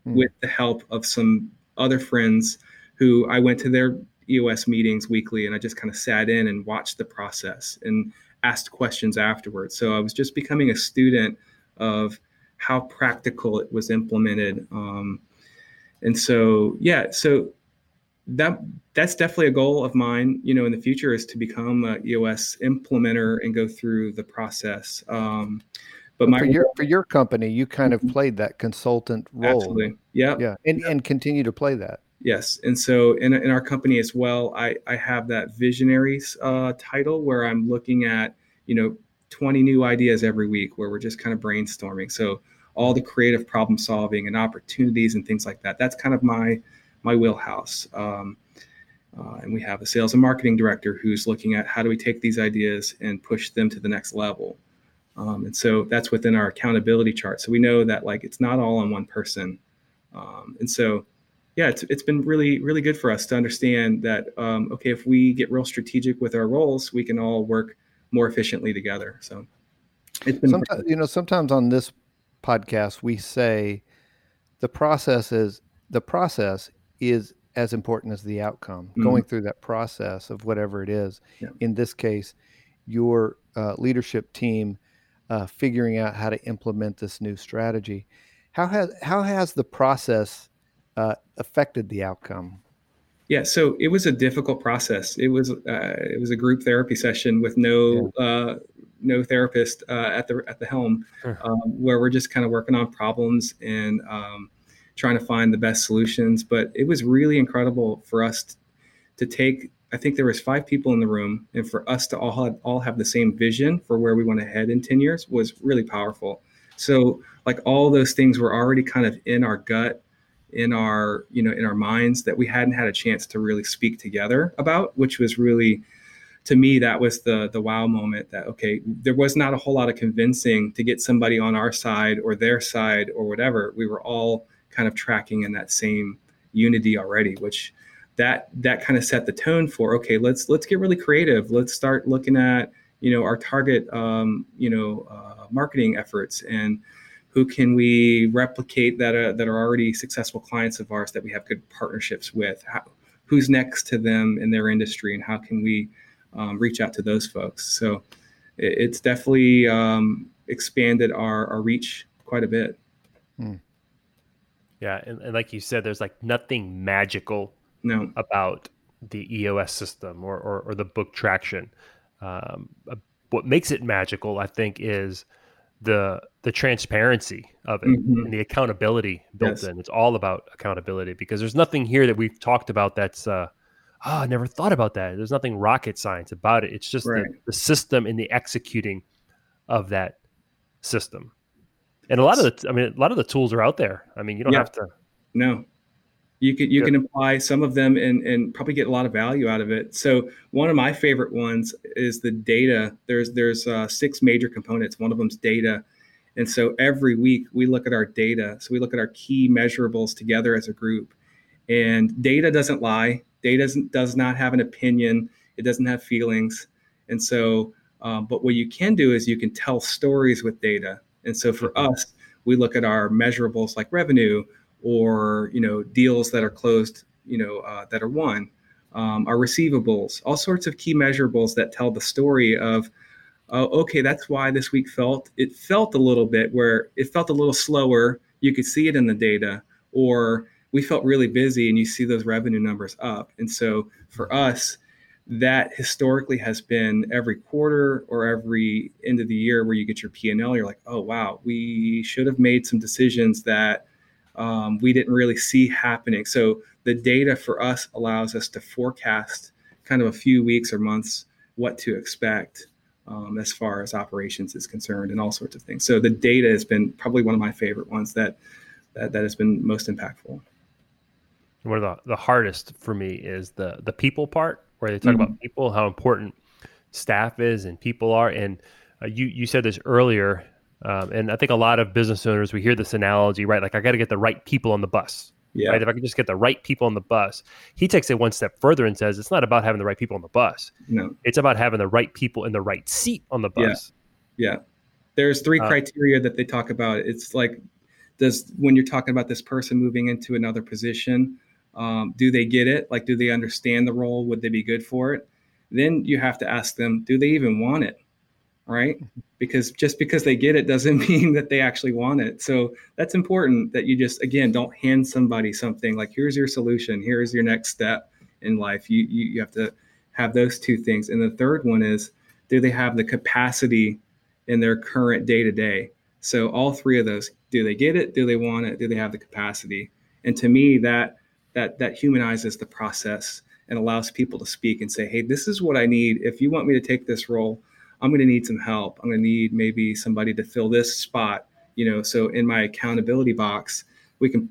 mm. with the help of some other friends who I went to their E O S meetings weekly, and I just kind of sat in and watched the process and asked questions afterwards. So I was just becoming a student of how practical it was implemented. Um, and so, yeah, so that that's definitely a goal of mine, you know, in the future, is to become an E O S implementer and go through the process. Um, but my, for your for your company, you kind of played that consultant role. Absolutely. Yeah. Yeah. And yep. and continue to play that. Yes. And so in in our company as well, I, I have that visionaries uh, title where I'm looking at, you know, twenty new ideas every week where we're just kind of brainstorming. So all the creative problem solving and opportunities and things like that, that's kind of my my wheelhouse. Um, uh, and we have a sales and marketing director who's looking at how do we take these ideas and push them to the next level. Um, and so that's within our accountability chart. So we know that, like, it's not all on one person. Um, and so, yeah, it's it's been really, really good for us to understand that, um, okay, if we get real strategic with our roles, we can all work more efficiently together. So it's been, sometimes, you know, sometimes on this podcast, we say the process is the process is as important as the outcome, mm-hmm. going through that process of whatever it is. Yeah. In this case, your uh, leadership team Uh, figuring out how to implement this new strategy. How has how has the process uh, affected the outcome? Yeah, so it was a difficult process. It was uh, it was a group therapy session with no yeah. uh, no therapist uh, at the at the helm, sure. um, where we're just kind of working on problems and um, trying to find the best solutions. But it was really incredible for us t- to take. I think there was five people in the room, and for us to all have, all have the same vision for where we want to head in ten years was really powerful. So like all those things were already kind of in our gut, in our, you know, in our minds that we hadn't had a chance to really speak together about, which was really, to me, that was the, the wow moment that, okay, there was not a whole lot of convincing to get somebody on our side or their side or whatever. We were all kind of tracking in that same unity already, which that that kind of set the tone for, okay, let's let's get really creative. Let's start looking at, you know, our target, um, you know, uh, marketing efforts, and who can we replicate that uh, that are already successful clients of ours that we have good partnerships with. How, who's next to them in their industry, and how can we um, reach out to those folks? So it, it's definitely um, expanded our, our reach quite a bit. Hmm. Yeah, and, and like you said, there's like nothing magical No. about the E O S system or, or, or the book Traction. Um, what makes it magical, I think, is the the transparency of it mm-hmm. and the accountability built yes. in. It's all about accountability, because there's nothing here that we've talked about that's, uh, oh, I never thought about that. There's nothing rocket science about it. It's just right. the, the system and the executing of that system. And a lot of the, I mean, a lot of the tools are out there. I mean, you don't yeah. have to. No. You can you Good. can apply some of them and, and probably get a lot of value out of it. So one of my favorite ones is the data. There's there's uh, six major components. One of them's data, and so every week we look at our data. So we look at our key measurables together as a group, and data doesn't lie. Data doesn't does not have an opinion. It doesn't have feelings. And so, um, but what you can do is you can tell stories with data. And so for mm-hmm. us, we look at our measurables like revenue, or, you know, deals that are closed, you know, uh, that are won, um, our receivables, all sorts of key measurables that tell the story of, oh, okay, that's why this week felt, it felt a little bit where it felt a little slower. You could see it in the data, or we felt really busy, and you see those revenue numbers up. And so for us, that historically has been every quarter or every end of the year where you get your P and L, you're like, oh, wow, we should have made some decisions that Um, we didn't really see happening. So the data for us allows us to forecast kind of a few weeks or months what to expect um, as far as operations is concerned and all sorts of things. So the data has been probably one of my favorite ones that that, that has been most impactful. One of the, the hardest for me is the the people part, where they talk mm-hmm. about people, how important staff is and people are. And uh, you you said this earlier. Um, and I think a lot of business owners, we hear this analogy, right? Like, I got to get the right people on the bus, yeah. right? If I can just get the right people on the bus. He takes it one step further and says, it's not about having the right people on the bus. No, it's about having the right people in the right seat on the bus. Yeah. yeah. There's three uh, criteria that they talk about. It's like, does, when you're talking about this person moving into another position, um, do they get it? Like, do they understand the role? Would they be good for it? Then you have to ask them, do they even want it? right? Because just because they get it doesn't mean that they actually want it. So that's important that you just, again, don't hand somebody something like, here's your solution, here's your next step in life. You, you, you have to have those two things. And the third one is, do they have the capacity in their current day-to-day? So all three of those, do they get it? Do they want it? Do they have the capacity? And to me, that that that humanizes the process and allows people to speak and say, hey, this is what I need. If you want me to take this role, I'm going to need some help. I'm going to need maybe somebody to fill this spot. You know, so in my accountability box, we can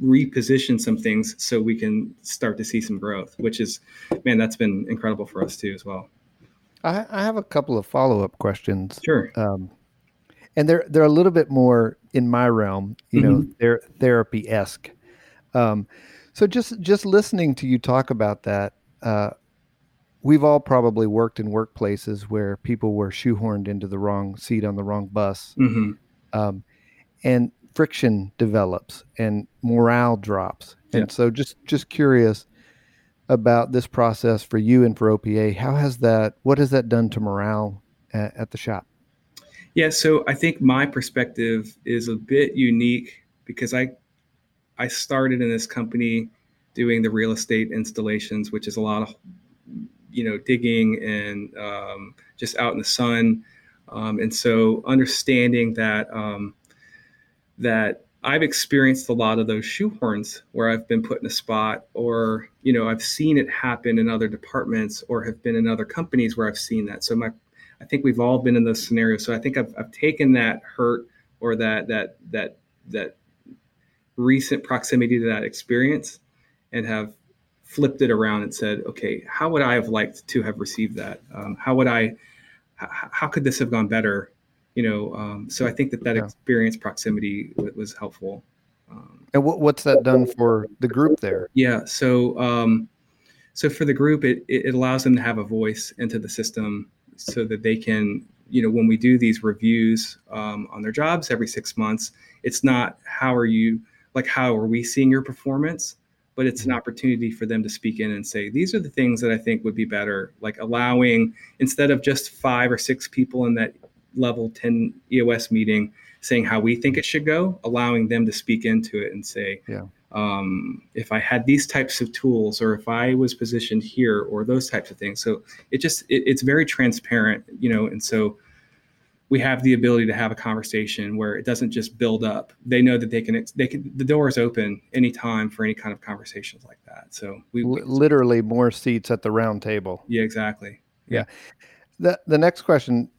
reposition some things so we can start to see some growth, which is, man, that's been incredible for us too as well. I, I have a couple of follow-up questions. Sure. Um, and they're they're a little bit more in my realm, you mm-hmm. know, they're therapy-esque. Um, so just just listening to you talk about that, uh, we've all probably worked in workplaces where people were shoehorned into the wrong seat on the wrong bus, mm-hmm. um, and friction develops and morale drops. Yeah. And so just just curious about this process for you and for O P A. How has that, what has that done to morale at, at the shop? Yeah, so I think my perspective is a bit unique because I I started in this company doing the real estate installations, which is a lot of, you know, digging and um, just out in the sun. Um, and so understanding that um, that I've experienced a lot of those shoehorns where I've been put in a spot, or, you know, I've seen it happen in other departments or have been in other companies where I've seen that. So my, I think we've all been in those scenarios. So I think I've, I've taken that hurt or that, that, that, that recent proximity to that experience and have flipped it around and said, okay, how would I have liked to have received that? Um, how would I, h- how could this have gone better? You know, um, so I think that that yeah. experience proximity w- was helpful. Um, and what, what's that done for the group there? Yeah, so um, so for the group, it, it allows them to have a voice into the system so that they can, you know, when we do these reviews um, on their jobs every six months, it's not how are you, like how are we seeing your performance, but it's an opportunity for them to speak in and say, these are the things that I think would be better, like allowing, instead of just five or six people in that level ten E O S meeting saying how we think it should go, allowing them to speak into it and say, yeah. um, if I had these types of tools, or if I was positioned here, or those types of things. So it just, it, it's very transparent, you know, and so we have the ability to have a conversation where it doesn't just build up. They know that they can, they can, the door is open anytime for any kind of conversations like that. So we L- literally more seats at the round table. Yeah, exactly. Yeah. yeah. The, the next question,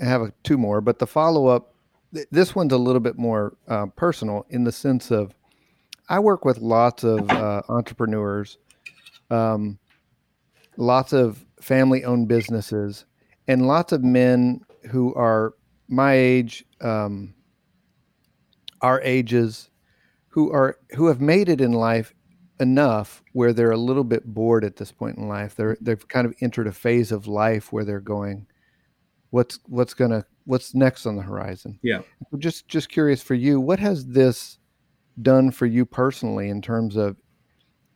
I have a, two more, but the follow-up, th- this one's a little bit more uh, personal in the sense of I work with lots of uh, entrepreneurs, um, lots of family-owned businesses, and lots of men who are my age, um, our ages, who are who have made it in life enough where they're a little bit bored at this point in life. They're, they've kind of entered a phase of life where they're going, What's what's gonna what's next on the horizon? Yeah. Just just curious for you, what has this done for you personally in terms of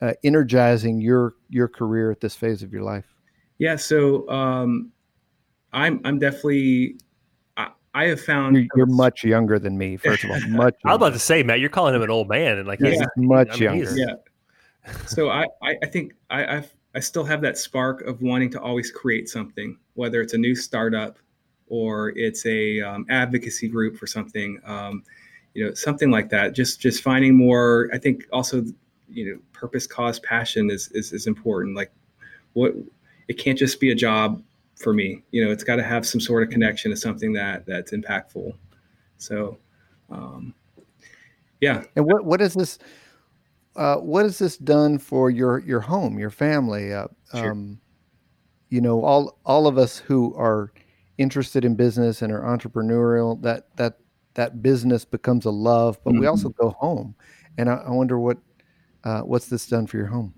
uh, energizing your your career at this phase of your life? Yeah. So um, I'm I'm definitely I, I have found you're, you're much younger than me. First of all, much. I was about to say, Matt, you're calling him an old man, and like yeah. he's much I mean, younger. He's... Yeah. So I I think I, I've. I still have that spark of wanting to always create something, whether it's a new startup or it's a um, advocacy group for something, um, you know, something like that. Just just finding more. I think also, you know, purpose, cause, passion is is, is important. Like, what it can't just be a job for me. You know, it's got to have some sort of connection to something that that's impactful. So, um, yeah. And what what is this? Uh, what has this done for your, your home, your family? Uh, sure. um, you know, all, all of us who are interested in business and are entrepreneurial, that, that, that business becomes a love, but mm-hmm. we also go home. And I, I wonder what, uh, what's this done for your home?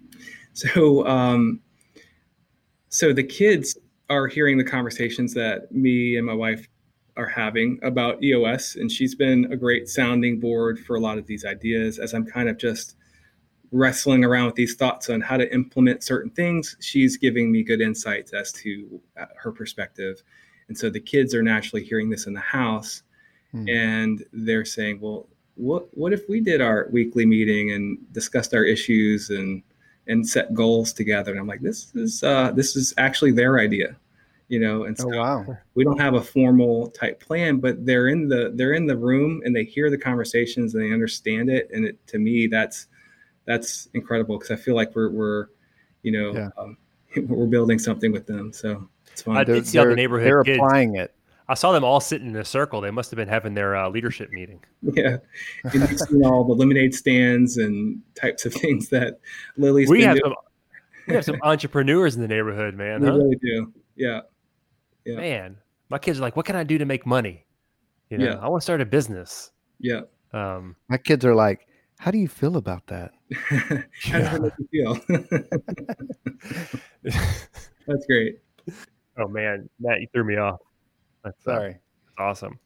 So, um, so the kids are hearing the conversations that me and my wife are having about E O S. And she's been a great sounding board for a lot of these ideas as I'm kind of just wrestling around with these thoughts on how to implement certain things. She's giving me good insights as to her perspective. And so the kids are naturally hearing this in the house, mm. and they're saying, well, what what if we did our weekly meeting and discussed our issues and and set goals together? And I'm like, this is uh, this is actually their idea, you know. And so oh, wow. we don't have a formal type plan, but they're in the they're in the room and they hear the conversations and they understand it. And it, to me, that's that's incredible, because I feel like we're we're you know yeah. um, we're building something with them. So it's fun. I did see on the neighborhood they're kids. Applying it. I saw them all sitting in a circle. They must have been having their uh, leadership meeting. Yeah, and you've seen all the lemonade stands and types of things that Lily's we been have doing. Some, we have some entrepreneurs in the neighborhood, man. We huh? really do. Yeah. yeah, man. My kids are like, "What can I do to make money? You know, yeah. I want to start a business." Yeah. Um, my kids are like, "How do you feel about that?" How does that make you feel? That's great. Oh man, Matt, you threw me off. That's Sorry. Uh, awesome.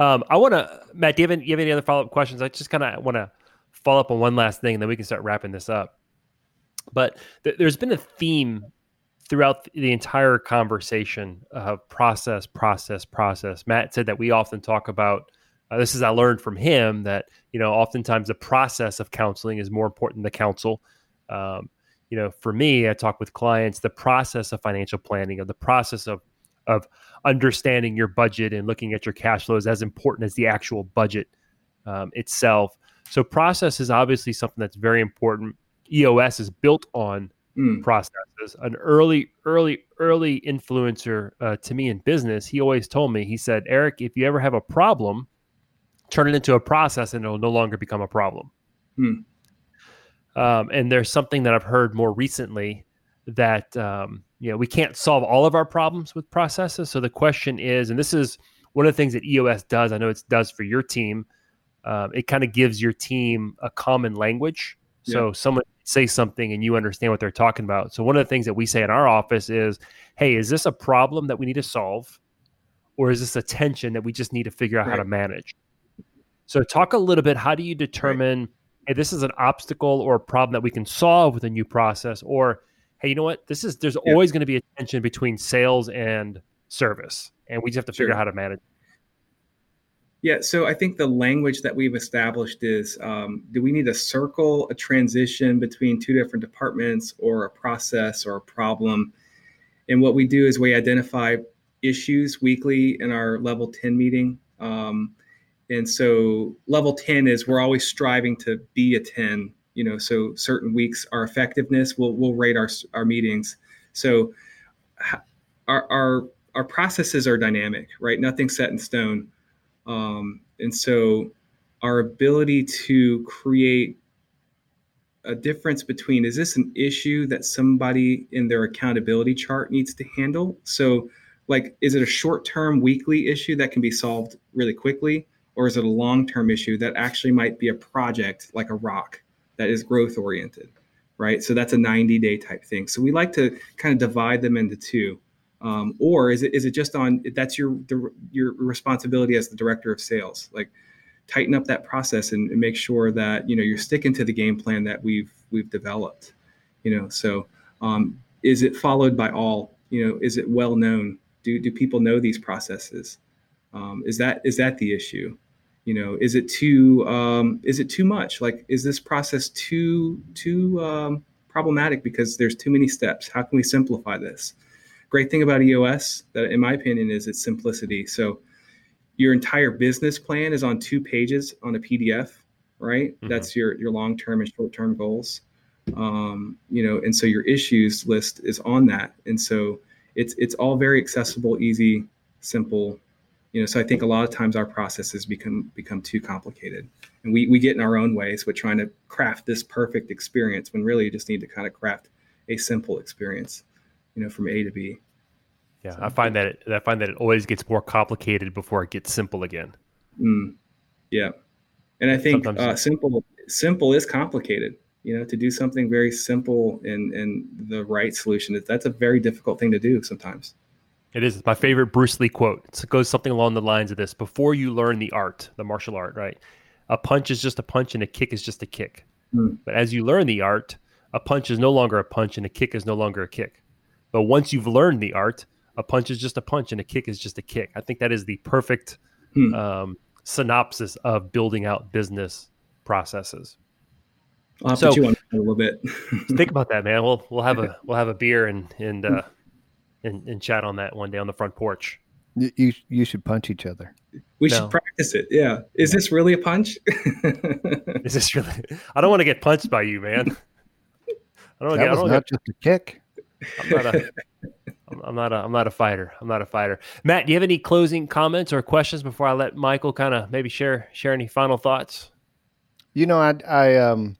Um, I want to, Matt, do you have any, you have any other follow-up questions? I just kind of want to follow up on one last thing and then we can start wrapping this up. But th- there's been a theme throughout the entire conversation of process, process, process. Matt said that we often talk about, uh, this is, I learned from him that, you know, oftentimes the process of counseling is more important than the counsel. Um, you know, for me, I talk with clients, the process of financial planning, of the process of of understanding your budget and looking at your cash flow is as important as the actual budget um, itself. So process is obviously something that's very important. E O S is built on mm. processes. An early, early, early influencer uh, to me in business, he always told me, he said, Eric, if you ever have a problem, turn it into a process and it'll no longer become a problem. Mm. Um, and there's something that I've heard more recently that, um, you know, we can't solve all of our problems with processes. So the question is, and this is one of the things that E O S does, I know it does for your team. Uh, it kind of gives your team a common language. Yeah. So someone says something and you understand what they're talking about. So one of the things that we say in our office is, hey, is this a problem that we need to solve? Or is this a tension that we just need to figure out right. how to manage? So talk a little bit, how do you determine, right. hey, this is an obstacle or a problem that we can solve with a new process? Or hey, you know what? This is there's yeah. always going to be a tension between sales and service, and we just have to sure. figure out how to manage. Yeah, so I think the language that we've established is: um, do we need to circle a transition between two different departments, or a process, or a problem? And what we do is we identify issues weekly in our level ten meeting. Um, and so level ten is we're always striving to be a ten. You know, so certain weeks, our effectiveness, we'll we'll rate our our meetings. So our our our processes are dynamic, right? Nothing's set in stone, um, and so our ability to create a difference between is this an issue that somebody in their accountability chart needs to handle? So, like, is it a short-term weekly issue that can be solved really quickly, or is it a long-term issue that actually might be a project like a rock? That is growth oriented, right? So that's a ninety day type thing. So we like to kind of divide them into two. Um, or is it is it just on, that's your your responsibility as the director of sales, like tighten up that process and, and make sure that, you know, you're sticking to the game plan that we've we've developed, you know? So um, is it followed by all, you know, is it well known? Do do people know these processes? Um, is that is that the issue? You know, is it too um, is it too much? Like, is this process too too um, problematic because there's too many steps? How can we simplify this? Great thing about E O S, that in my opinion, is its simplicity. So your entire business plan is on two pages on a P D F, right? Mm-hmm. That's your your long term and short term goals. Um, you know, and so your issues list is on that, and so it's it's all very accessible, easy, simple. You know, so I think a lot of times our processes become become too complicated, and we we get in our own ways with trying to craft this perfect experience when really you just need to kind of craft a simple experience, you know, from A to B. Yeah, so, I find that it, I find that it always gets more complicated before it gets simple again. Mm, yeah, and I think uh, simple simple is complicated. You know, to do something very simple and and the right solution, that's a very difficult thing to do sometimes. It is. It's my favorite Bruce Lee quote. It goes something along the lines of this. Before you learn the art, the martial art, right? A punch is just a punch and a kick is just a kick. Mm. But as you learn the art, a punch is no longer a punch and a kick is no longer a kick. But once you've learned the art, a punch is just a punch and a kick is just a kick. I think that is the perfect hmm. um, synopsis of building out business processes. I'll so, put you on a little bit. Think about that, man. We'll we'll have a we'll have a beer and and uh, and, and chat on that one day on the front porch. You you should punch each other. We no. should practice it. Yeah. Is yeah. this really a punch? Is this really? I don't want to get punched by you, man. I don't. That get, was I don't not get, just a kick. I'm not a. I'm not a. I'm not a fighter. I'm not a fighter. Matt, do you have any closing comments or questions before I let Michael kind of maybe share share any final thoughts? You know, I I um.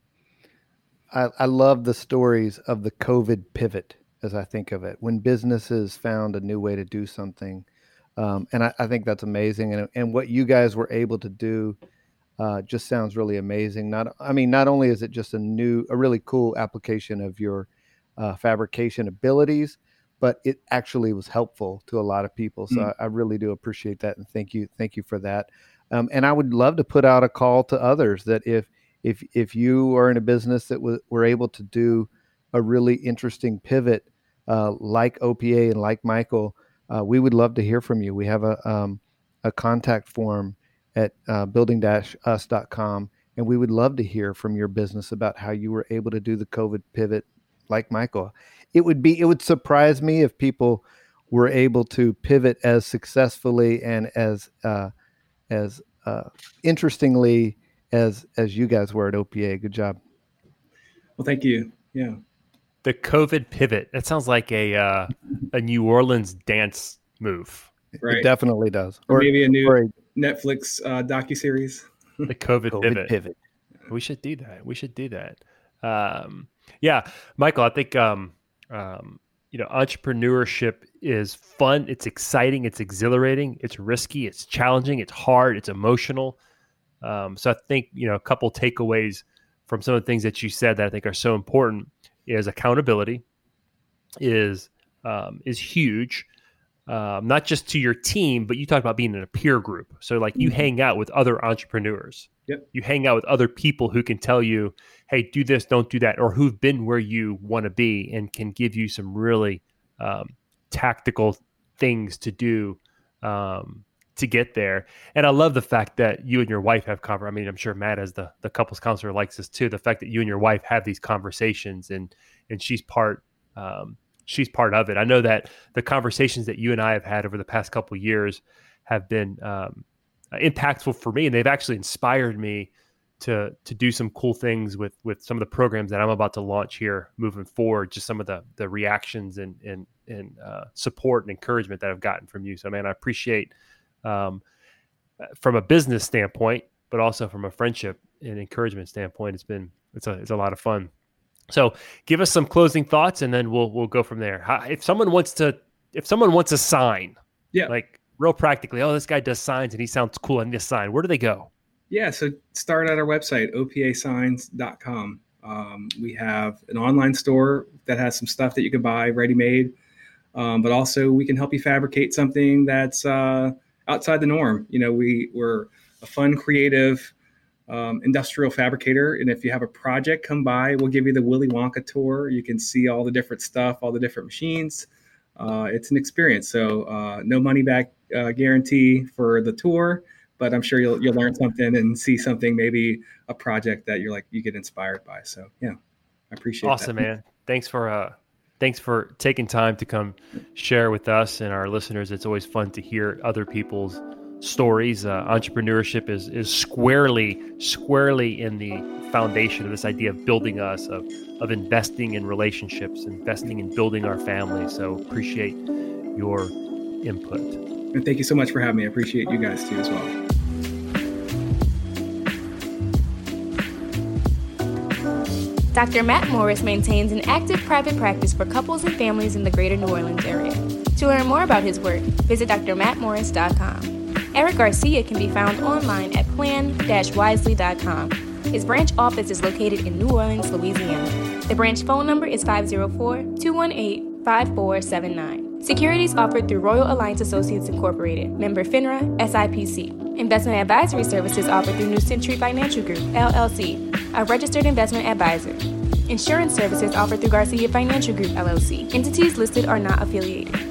I, I love the stories of the COVID pivot, as I think of it, when businesses found a new way to do something. Um, and I, I think that's amazing. And, and what you guys were able to do uh, just sounds really amazing. Not, I mean, not only is it just a new, a really cool application of your uh, fabrication abilities, but it actually was helpful to a lot of people. So mm. I, I really do appreciate that. And thank you. Thank you for that. Um, and I would love to put out a call to others that if, If if you are in a business that w- were able to do a really interesting pivot, uh, like O P A and like Michael, uh, we would love to hear from you. We have a um, a contact form at uh, building dash us dot com, and we would love to hear from your business about how you were able to do the COVID pivot, like Michael. It would be it would surprise me if people were able to pivot as successfully and as uh, as uh, interestingly as as you guys were at O P A. Good job. Well, thank you. Yeah. The COVID pivot. That sounds like a uh, a New Orleans dance move. Right. It definitely does. Or, or maybe a new a, Netflix uh, docuseries. The COVID, COVID pivot. pivot. We should do that. We should do that. Um, yeah. Michael, I think, um, um, you know, entrepreneurship is fun. It's exciting. It's exhilarating. It's risky. It's challenging. It's hard. It's emotional. Um, so I think, you know, a couple takeaways from some of the things that you said that I think are so important is accountability is, um, is huge. Um, not just to your team, but you talked about being in a peer group. So like you hang out with other entrepreneurs, yep. you hang out with other people who can tell you, hey, do this, don't do that, or who've been where you want to be and can give you some really, um, tactical things to do, um, to get there. And I love the fact that you and your wife have conver- I mean, I'm sure Matt as the, the couples counselor likes this too. The fact that you and your wife have these conversations and, and she's part, um, she's part of it. I know that the conversations that you and I have had over the past couple of years have been, um, impactful for me. And they've actually inspired me to, to do some cool things with, with some of the programs that I'm about to launch here moving forward, just some of the, the reactions and, and, and, uh, support and encouragement that I've gotten from you. So, man, I appreciate, Um, from a business standpoint, but also from a friendship and encouragement standpoint, it's been it's a it's a lot of fun. So, give us some closing thoughts, and then we'll we'll go from there. How, if someone wants to, if someone wants a sign, yeah, like real practically, oh, this guy does signs and he sounds cool. I need a sign. Where do they go? Yeah, so start at our website, O P A signs dot com. Um, we have an online store that has some stuff that you can buy ready made, um, but also we can help you fabricate something that's. Uh, outside the norm. You know, we we're a fun, creative, um, industrial fabricator. And if you have a project, come by, we'll give you the Willy Wonka tour. You can see all the different stuff, all the different machines. Uh, it's an experience. So uh, no money back uh, guarantee for the tour, but I'm sure you'll, you'll learn something and see something, maybe a project that you're like, you get inspired by. So yeah, I appreciate it. Awesome, that. man. Thanks for, uh, Thanks for taking time to come share with us and our listeners. It's always fun to hear other people's stories. Uh, entrepreneurship is is squarely, squarely in the foundation of this idea of building us, of of investing in relationships, investing in building our family. So appreciate your input. And thank you so much for having me. I appreciate you guys too as well. Doctor Matt Morris maintains an active private practice for couples and families in the greater New Orleans area. To learn more about his work, visit d r matt morris dot com. Eric Garcia can be found online at plan dash wisely dot com. His branch office is located in New Orleans, Louisiana. The branch phone number is five oh four, two one eight, five four seven nine. Securities offered through Royal Alliance Associates Incorporated, member FINRA, S I P C. Investment advisory services offered through New Century Financial Group, L L C. A registered investment advisor. Insurance services offered through Garcia Financial Group, L L C. Entities listed are not affiliated.